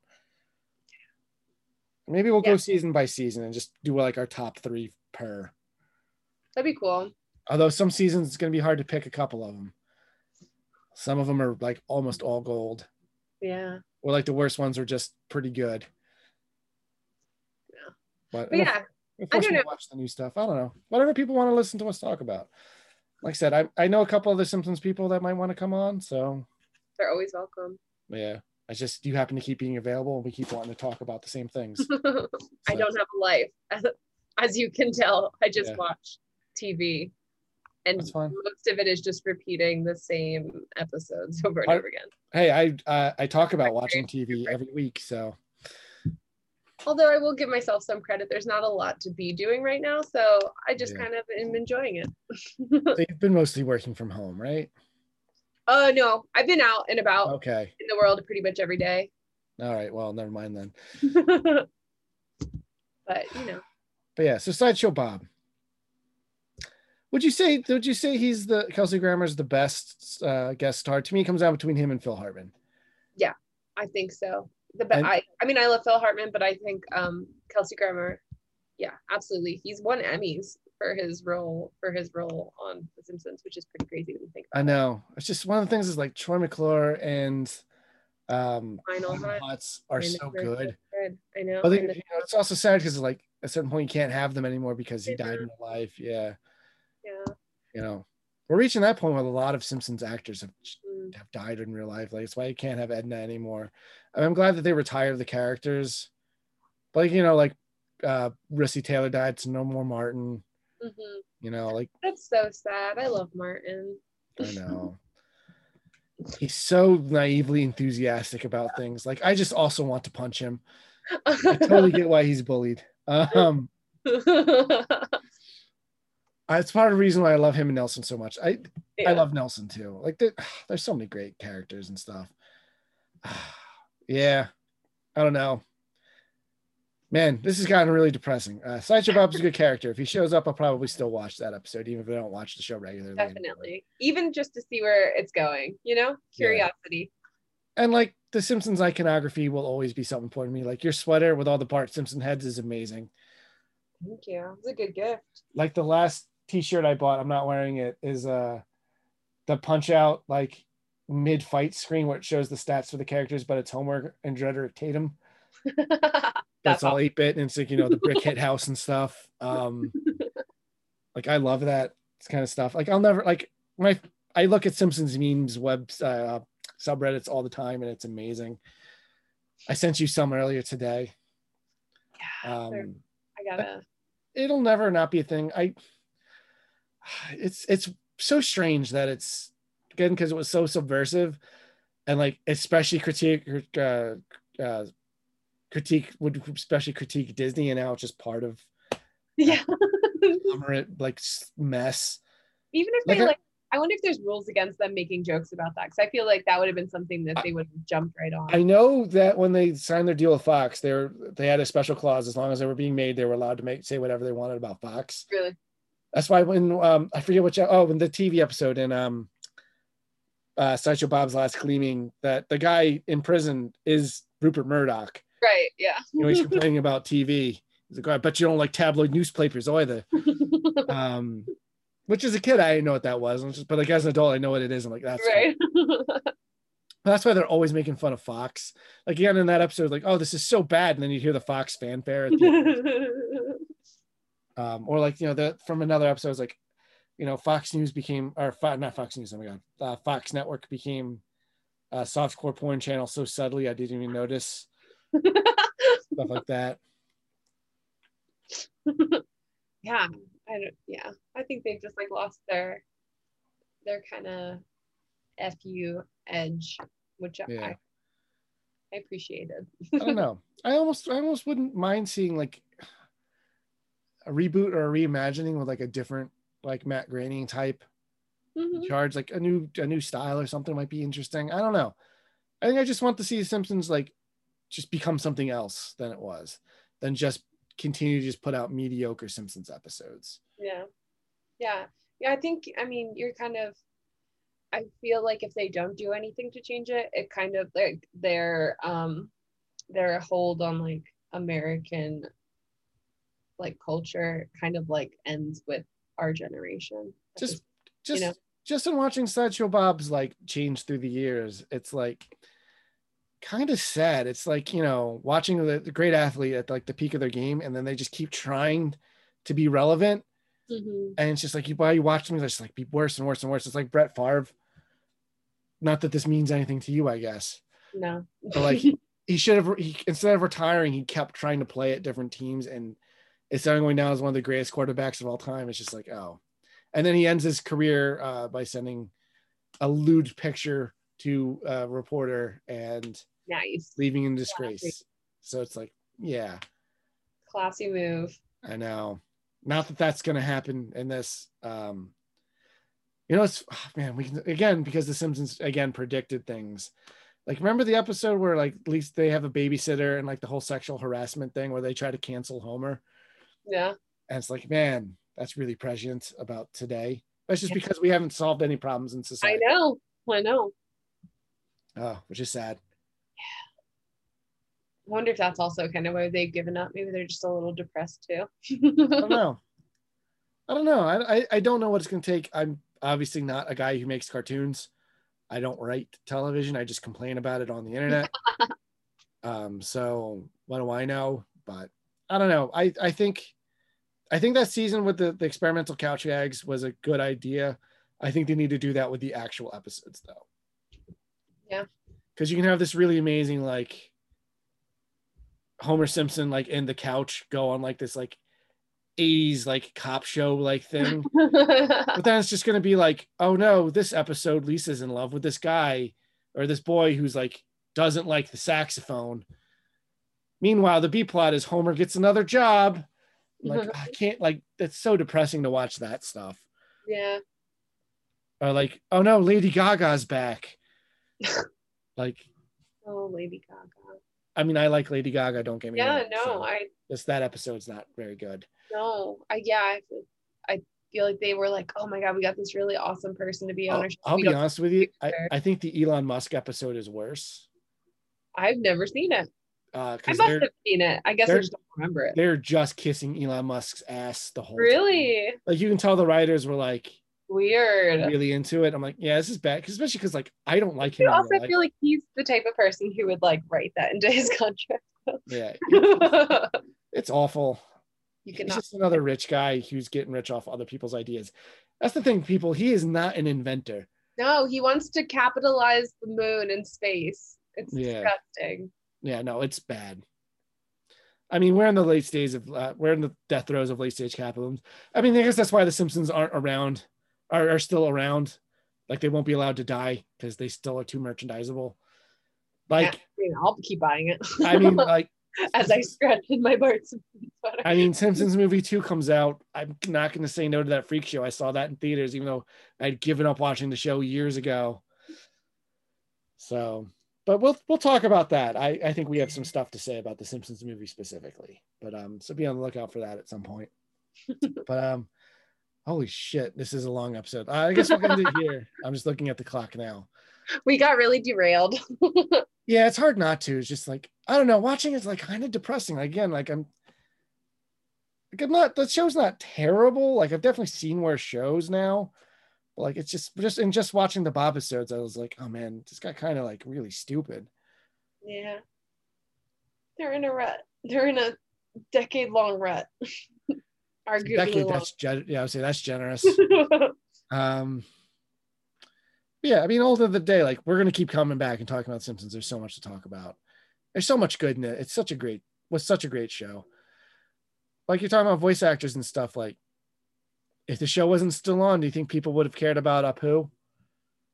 Maybe we'll go season by season and just do like our top three per. That'd be cool. Although some seasons it's going to be hard to pick a couple of them. Some of them are like almost all gold. Yeah. Or like the worst ones are just pretty good. Yeah. But yeah, I don't know. Watch the new stuff. I don't know. Whatever people want to listen to us talk about. Like I said, I know a couple of the Simpsons people that might want to come on, so they're always welcome. Yeah. It's just you happen to keep being available and we keep wanting to talk about the same things. So. I don't have a life. As you can tell, I just watch TV. And most of it is just repeating the same episodes over and over again. Hey, I talk about watching TV every week, so. Although I will give myself some credit, there's not a lot to be doing right now, so I just kind of am enjoying it. So you've been mostly working from home, right? No, I've been out and about in the world pretty much every day. All right, well, never mind then. But, you know. But yeah, so Sideshow Bob. Would you say he's the Kelsey Grammer's the best guest star? To me, it comes out between him and Phil Hartman. Yeah, I think so. I love Phil Hartman, but I think Kelsey Grammer, yeah, absolutely. He's won Emmys for his role on The Simpsons, which is pretty crazy when you think about it. I know. It's just one of the things is like Troy McClure and Hots are so good. I know. But it's also sad because like at a certain point you can't have them anymore because he died in real life. Yeah. Yeah, you know, we're reaching that point where a lot of Simpsons actors have died in real life. Like, it's why you can't have Edna anymore. I mean, I'm glad that they retired the characters, like, you know, like Rissy Taylor died, so no more Martin. Mm-hmm. You know, like that's so sad. I love Martin. I know. He's so naively enthusiastic about things. Like, I just also want to punch him. I totally get why he's bullied. It's part of the reason why I love him and Nelson so much. I love Nelson too. Like there's so many great characters and stuff. Yeah, I don't know. Man, this has gotten really depressing. Sideshow Bob's a good character. If he shows up, I'll probably still watch that episode, even if I don't watch the show regularly. Definitely, even just to see where it's going. You know, curiosity. Yeah. And like the Simpsons iconography will always be something important to me. Like your sweater with all the Bart Simpson heads is amazing. Thank you. It's a good gift. Like the last t-shirt I bought, I'm not wearing it, is the punch out like mid-fight screen where it shows the stats for the characters, but it's Homer and Dredder Tatum. That's all 8-bit, and it's like, you know, the brick hit house and stuff. Like I love that kind of stuff. Like I'll never like I look at Simpsons memes web subreddits all the time, and it's amazing. I sent you some earlier today. Yeah, I gotta. It'll never not be a thing. It's so strange that it's, again, because it was so subversive, and like especially critique Disney, and now it's just part of like mess. Even if they I wonder if there's rules against them making jokes about that, because I feel like that would have been something that they would have jumped right on. I know that when they signed their deal with Fox, they had a special clause. As long as they were being made, they were allowed to say whatever they wanted about Fox. Really? That's why when I forget which when the TV episode in Sideshow Bob's Last Gleaming, that the guy in prison is Rupert Murdoch. Right. Yeah. You know, he's complaining about TV. He's like, oh, I bet you don't like tabloid newspapers either. Which as a kid, I didn't know what that was. But like as an adult, I know what it is. I'm like, that's right. That's why they're always making fun of Fox. Like again in that episode, like, oh, this is so bad. And then you hear the Fox fanfare. At the end. Or like, you know, from another episode, it's like, you know, Fox Network became a softcore porn channel so subtly I didn't even notice. Stuff like that. Yeah. I think they've just like lost their kind of FU edge, which I appreciated. I don't know. I almost wouldn't mind seeing like a reboot or a reimagining with like a different like Matt Groening type charge, like a new style or something might be interesting. I don't know. I think I just want to see The Simpsons like just become something else than it was, than just continue to just put out mediocre Simpsons episodes. Yeah. Yeah, I think, I mean, you're kind of, I feel like if they don't do anything to change it, it kind of like their hold on like American like culture kind of like ends with our generation. Just you know? Just in watching Sideshow Bob's like change through the years, it's like kind of sad. It's like, you know, watching the great athlete at like the peak of their game, and then they just keep trying to be relevant. Mm-hmm. And it's just like, while you watch them, it's just like be worse and worse and worse. It's like Brett Favre. Not that this means anything to you, I guess. No. But like he should have, instead of retiring, he kept trying to play at different teams, and it's going now as one of the greatest quarterbacks of all time. It's just like, oh. And then he ends his career by sending a lewd picture to a reporter and nice. Leaving in disgrace. Classy. So it's like, yeah. Classy move. I know. Not that that's going to happen in this. You know, it's, oh, man, we can, again, because The Simpsons, again, predicted things. Like, remember the episode where, like, at least they have a babysitter and, like, the whole sexual harassment thing where they try to cancel Homer? Yeah. And it's like, man, that's really prescient about today. That's just because we haven't solved any problems in society. I know. Oh, which is sad. Yeah. I wonder if that's also kind of why they've given up. Maybe they're just a little depressed too. I don't know. I don't know what it's going to take. I'm obviously not a guy who makes cartoons. I don't write television. I just complain about it on the internet. So what do I know? But I don't know. I think that season with the experimental couch gags was a good idea. I think they need to do that with the actual episodes though. Yeah. Because you can have this really amazing like Homer Simpson like in the couch go on like this like 80s like cop show like thing. But then it's just gonna be like, oh no, this episode Lisa's in love with this guy or this boy who's like doesn't like the saxophone. Meanwhile, the B plot is Homer gets another job. Like, I can't, like, it's so depressing to watch that stuff. Yeah. Or like, oh no, Lady Gaga's back. Like, oh, Lady Gaga. I mean, I like Lady Gaga, don't get me wrong. Yeah, no, so just that episode's not very good. No, I feel like they were like, oh my God, we got this really awesome person to be on our show. I'll be honest with you, I think the Elon Musk episode is worse. I've never seen it. I must have seen it. I guess I just don't remember it. They're just kissing Elon Musk's ass the whole time. Like you can tell the writers were like weird, really into it. I'm like, yeah, this is bad, especially because like I don't like him. I also feel like he's the type of person who would like write that into his contract. Yeah, it's awful. He's just another rich guy who's getting rich off other people's ideas. That's the thing, people. He is not an inventor. No, he wants to capitalize the moon and space. It's disgusting. Yeah, no, it's bad. I mean, we're in the death throes of late stage capitalism. I mean, I guess that's why the Simpsons aren't around, are still around. Like they won't be allowed to die because they still are too merchandisable. Like, yeah, I mean, I'll keep buying it. I mean, like as I scratch in my Bart Simpson sweater. I mean, Simpsons movie 2 comes out. I'm not going to say no to that freak show. I saw that in theaters, even though I'd given up watching the show years ago. So. But we'll talk about that. I think we have some stuff to say about the Simpsons movie specifically. But so be on the lookout for that at some point. But holy shit, this is a long episode. I guess we're gonna do here. I'm just looking at the clock now. We got really derailed. Yeah, it's hard not to. It's just like I don't know. Watching is like kind of depressing. Like, again, like I'm not. The show's not terrible. Like I've definitely seen worse shows now. Like it's just watching the Bob episodes, I was like, oh man, this got kind of like really stupid. Yeah, they're in a rut. They're in a decade-long rut. Arguably, I would say that's generous. Yeah, I mean, all of the day, like we're gonna keep coming back and talking about Simpsons. There's so much to talk about. There's so much good in it. It's such a great show. Like you're talking about voice actors and stuff, like. If the show wasn't still on, do you think people would have cared about Apu?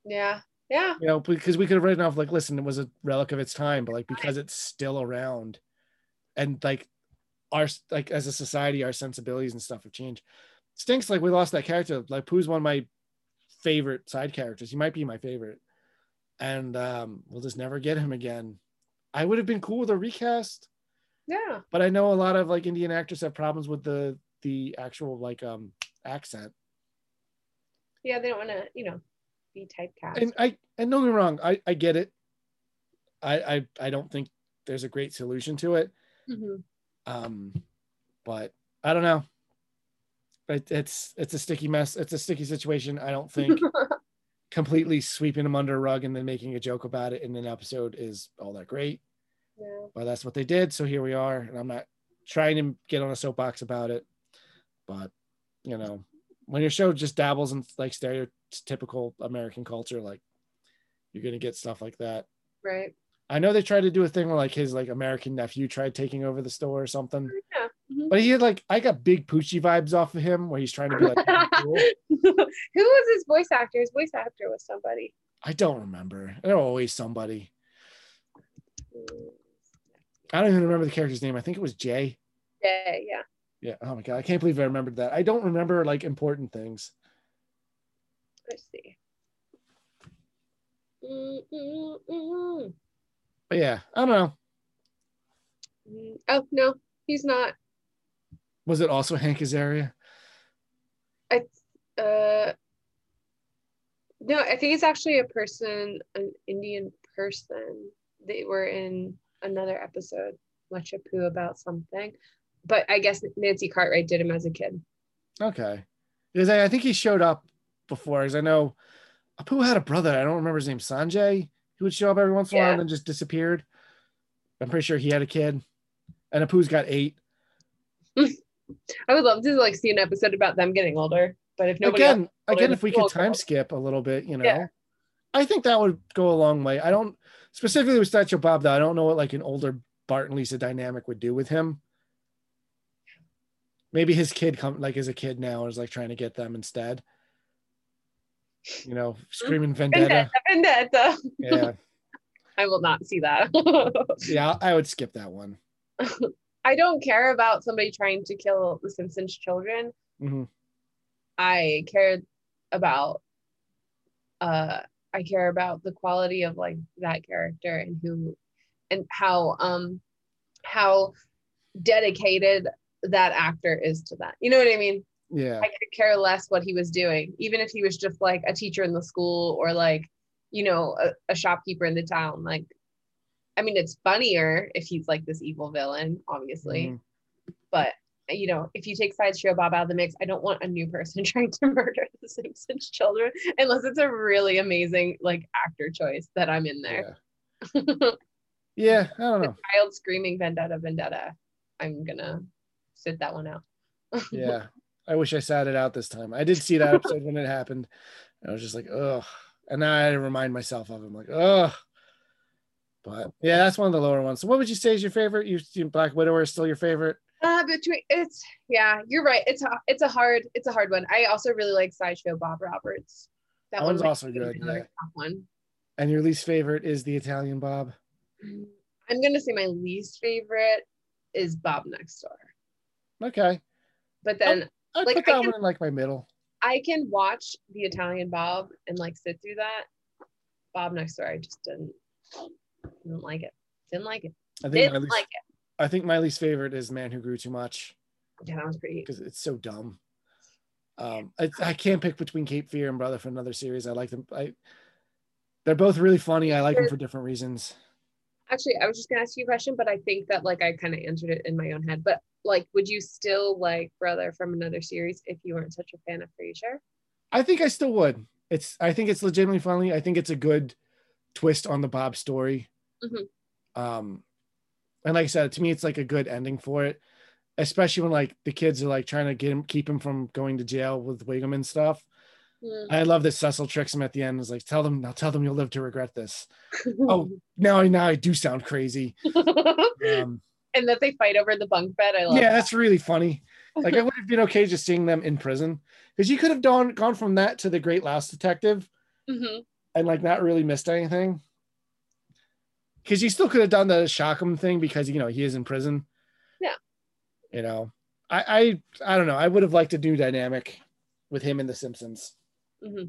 Yeah. You know, because we could have written off like, listen, it was a relic of its time, but like because it's still around, and like our like as a society, our sensibilities and stuff have changed. It stinks like we lost that character. Like Apu's one of my favorite side characters. He might be my favorite, and we'll just never get him again. I would have been cool with a recast. Yeah. But I know a lot of like Indian actors have problems with the actual like accent. yeah, they don't want to, you know, be typecast. And don't get me wrong, I get it. I don't think there's a great solution to it. Mm-hmm. But I don't know. It's a sticky mess. It's a sticky situation. I don't think completely sweeping them under a rug and then making a joke about it in an episode is all that great. Yeah. But that's what they did. So here we are. And I'm not trying to get on a soapbox about it. But, you know, when your show just dabbles in like stereotypical American culture, like you're going to get stuff like that. Right. I know they tried to do a thing where like his like American nephew tried taking over the store or something. Yeah. Mm-hmm. But he had like, I got big Poochie vibes off of him where he's trying to be like, cool. Who was his voice actor? His voice actor was somebody. I don't remember. They're always somebody. I don't even remember the character's name. I think it was Jay. Jay, yeah. Yeah. Oh my God. I can't believe I remembered that. I don't remember like important things. Let's see. But yeah, I don't know. Oh, no, he's not. Was it also Hank Azaria? No, I think it's actually a person, an Indian person. They were in another episode, much a poo about something. But I guess Nancy Cartwright did him as a kid. Okay. Because I think he showed up before, because I know Apu had a brother. I don't remember his name, Sanjay, who would show up every once in a while and then just disappeared. I'm pretty sure he had a kid. And Apu's got 8. I would love to like see an episode about them getting older. But if nobody again, if we could time skip a little bit, you know, I think that would go a long way. I don't specifically with Sideshow Bob though. I don't know what like an older Bart and Lisa dynamic would do with him. Maybe his kid come like as a kid now is like trying to get them instead. You know, screaming vendetta. Yeah, I will not see that. Yeah, I would skip that one. I don't care about somebody trying to kill the Simpsons children. Mm-hmm. I care about the quality of like that character and who and how dedicated that actor is to that. You know what I mean? Yeah. I could care less what he was doing, even if he was just like a teacher in the school or like, you know, a shopkeeper in the town. Like, I mean, it's funnier if he's like this evil villain, obviously. Mm-hmm. But, you know, if you take Sideshow Bob out of the mix, I don't want a new person trying to murder the Simpsons children unless it's a really amazing like actor choice that I'm in there. Yeah, yeah, I don't know. The child screaming vendetta. I'm gonna sit that one out. Yeah, I wish I sat it out this time. I did see that episode when it happened. I was just like, ugh. And now I remind myself of it. I'm like, ugh. But yeah, that's one of the lower ones. So what would you say is your favorite? You Black Widower is still your favorite? You're right. It's a hard one. I also really like Sideshow Bob Roberts. That one's also good. Yeah. Top one. And your least favorite is the Italian Bob. I'm gonna say my least favorite is Bob Next Door. Okay. But then I'd like, put that one in like my middle. I can watch the Italian Bob and like sit through that. Bob Next Door, I just didn't like it. Didn't like it. I think my least favorite is Man Who Grew Too Much. Yeah, that was pretty. Because it's so dumb. I can't pick between Cape Fear and Brother for Another Series. I like them. They're both really funny. I like them for different reasons. Actually, I was just gonna ask you a question, but I think that like I kind of answered it in my own head. But like, would you still like Brother from Another Series if you weren't such a fan of Frasier? I think I still would. I think it's legitimately funny. I think it's a good twist on the Bob story. Mm-hmm. And like I said, to me, it's like a good ending for it, especially when like the kids are like trying to keep him from going to jail with Wiggum and stuff. Mm. I love that Cecil tricks him at the end. Is like, I'll tell them you'll live to regret this. Oh, now I do sound crazy. And that they fight over the bunk bed. I love. Yeah, that's really funny. Like I would have been okay just seeing them in prison because you could have gone from that to the Great Louse Detective, mm-hmm. and like not really missed anything. Because you still could have done the Shockham thing because, you know, he is in prison. Yeah. You know, I don't know. I would have liked a new dynamic with him and the Simpsons. Mm-hmm.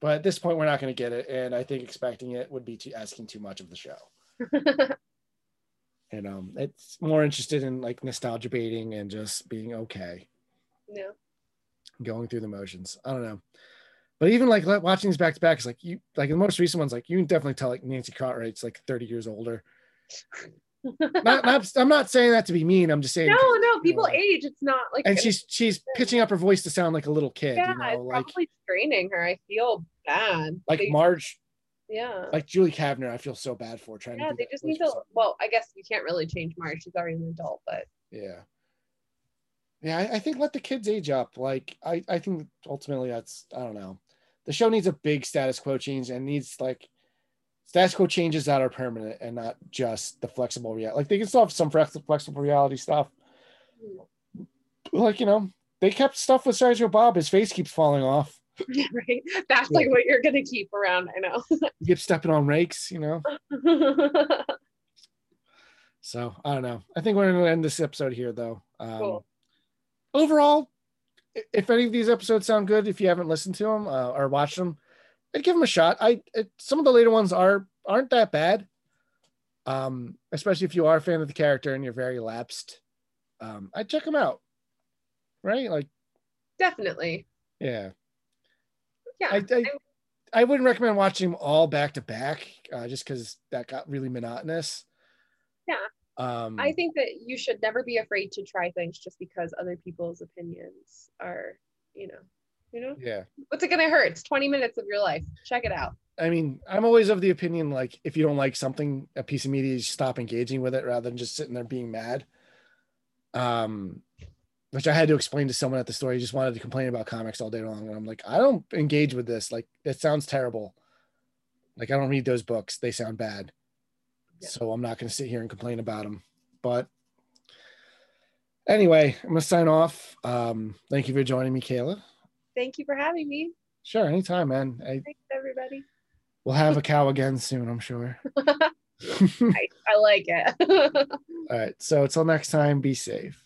But at this point, we're not going to get it. And I think expecting it would be asking too much of the show. And it's more interested in like nostalgia baiting and just being okay. Yeah. going through the motions. I don't know. But even like watching these back to back is like, you like the most recent one's like, you can definitely tell like Nancy Cartwright's like 30 years older. I'm not saying that to be mean. I'm just saying no, people age. It's not like, and she's pitching up her voice to sound like a little kid. Yeah, you know, it's like probably straining her. I feel bad. Like Marge. Yeah. Like Julie Kavner, I feel so bad for trying. Yeah, to they just need to. Well, I guess you can't really change Marge. She's already an adult, but. Yeah. Yeah, I think let the kids age up. Like I think ultimately that's, I don't know. The show needs a big status quo change and needs like status quo changes that are permanent and not just the flexible reality. Like they can still have some flexible reality stuff. Like, you know, they kept stuff with Sideshow Bob. His face keeps falling off. Yeah, right. That's like what you're gonna keep around. I know. You keep stepping on rakes, you know. So I don't know. I think we're gonna end this episode here though. Cool. Overall, if any of these episodes sound good, if you haven't listened to them or watched them, I'd give them a shot. Some of the later ones aren't that bad, especially if you are a fan of the character and you're very lapsed. I'd check them out, right? Like, definitely. Yeah. I wouldn't recommend watching them all back to back, just because that got really monotonous. Yeah. I think that you should never be afraid to try things just because other people's opinions are, you know? Yeah. What's it going to hurt? It's 20 minutes of your life. Check it out. I mean, I'm always of the opinion, like, if you don't like something, a piece of media, you stop engaging with it rather than just sitting there being mad. Which I had to explain to someone at the store. He just wanted to complain about comics all day long. And I'm like, I don't engage with this. Like, that sounds terrible. Like, I don't read those books. They sound bad. Yeah. So I'm not going to sit here and complain about them. But anyway, I'm going to sign off. Thank you for joining me, Kayla. Thank you for having me. Sure, anytime, man. Thanks, everybody. We'll have a cow again soon, I'm sure. I like it. All right, so until next time, be safe.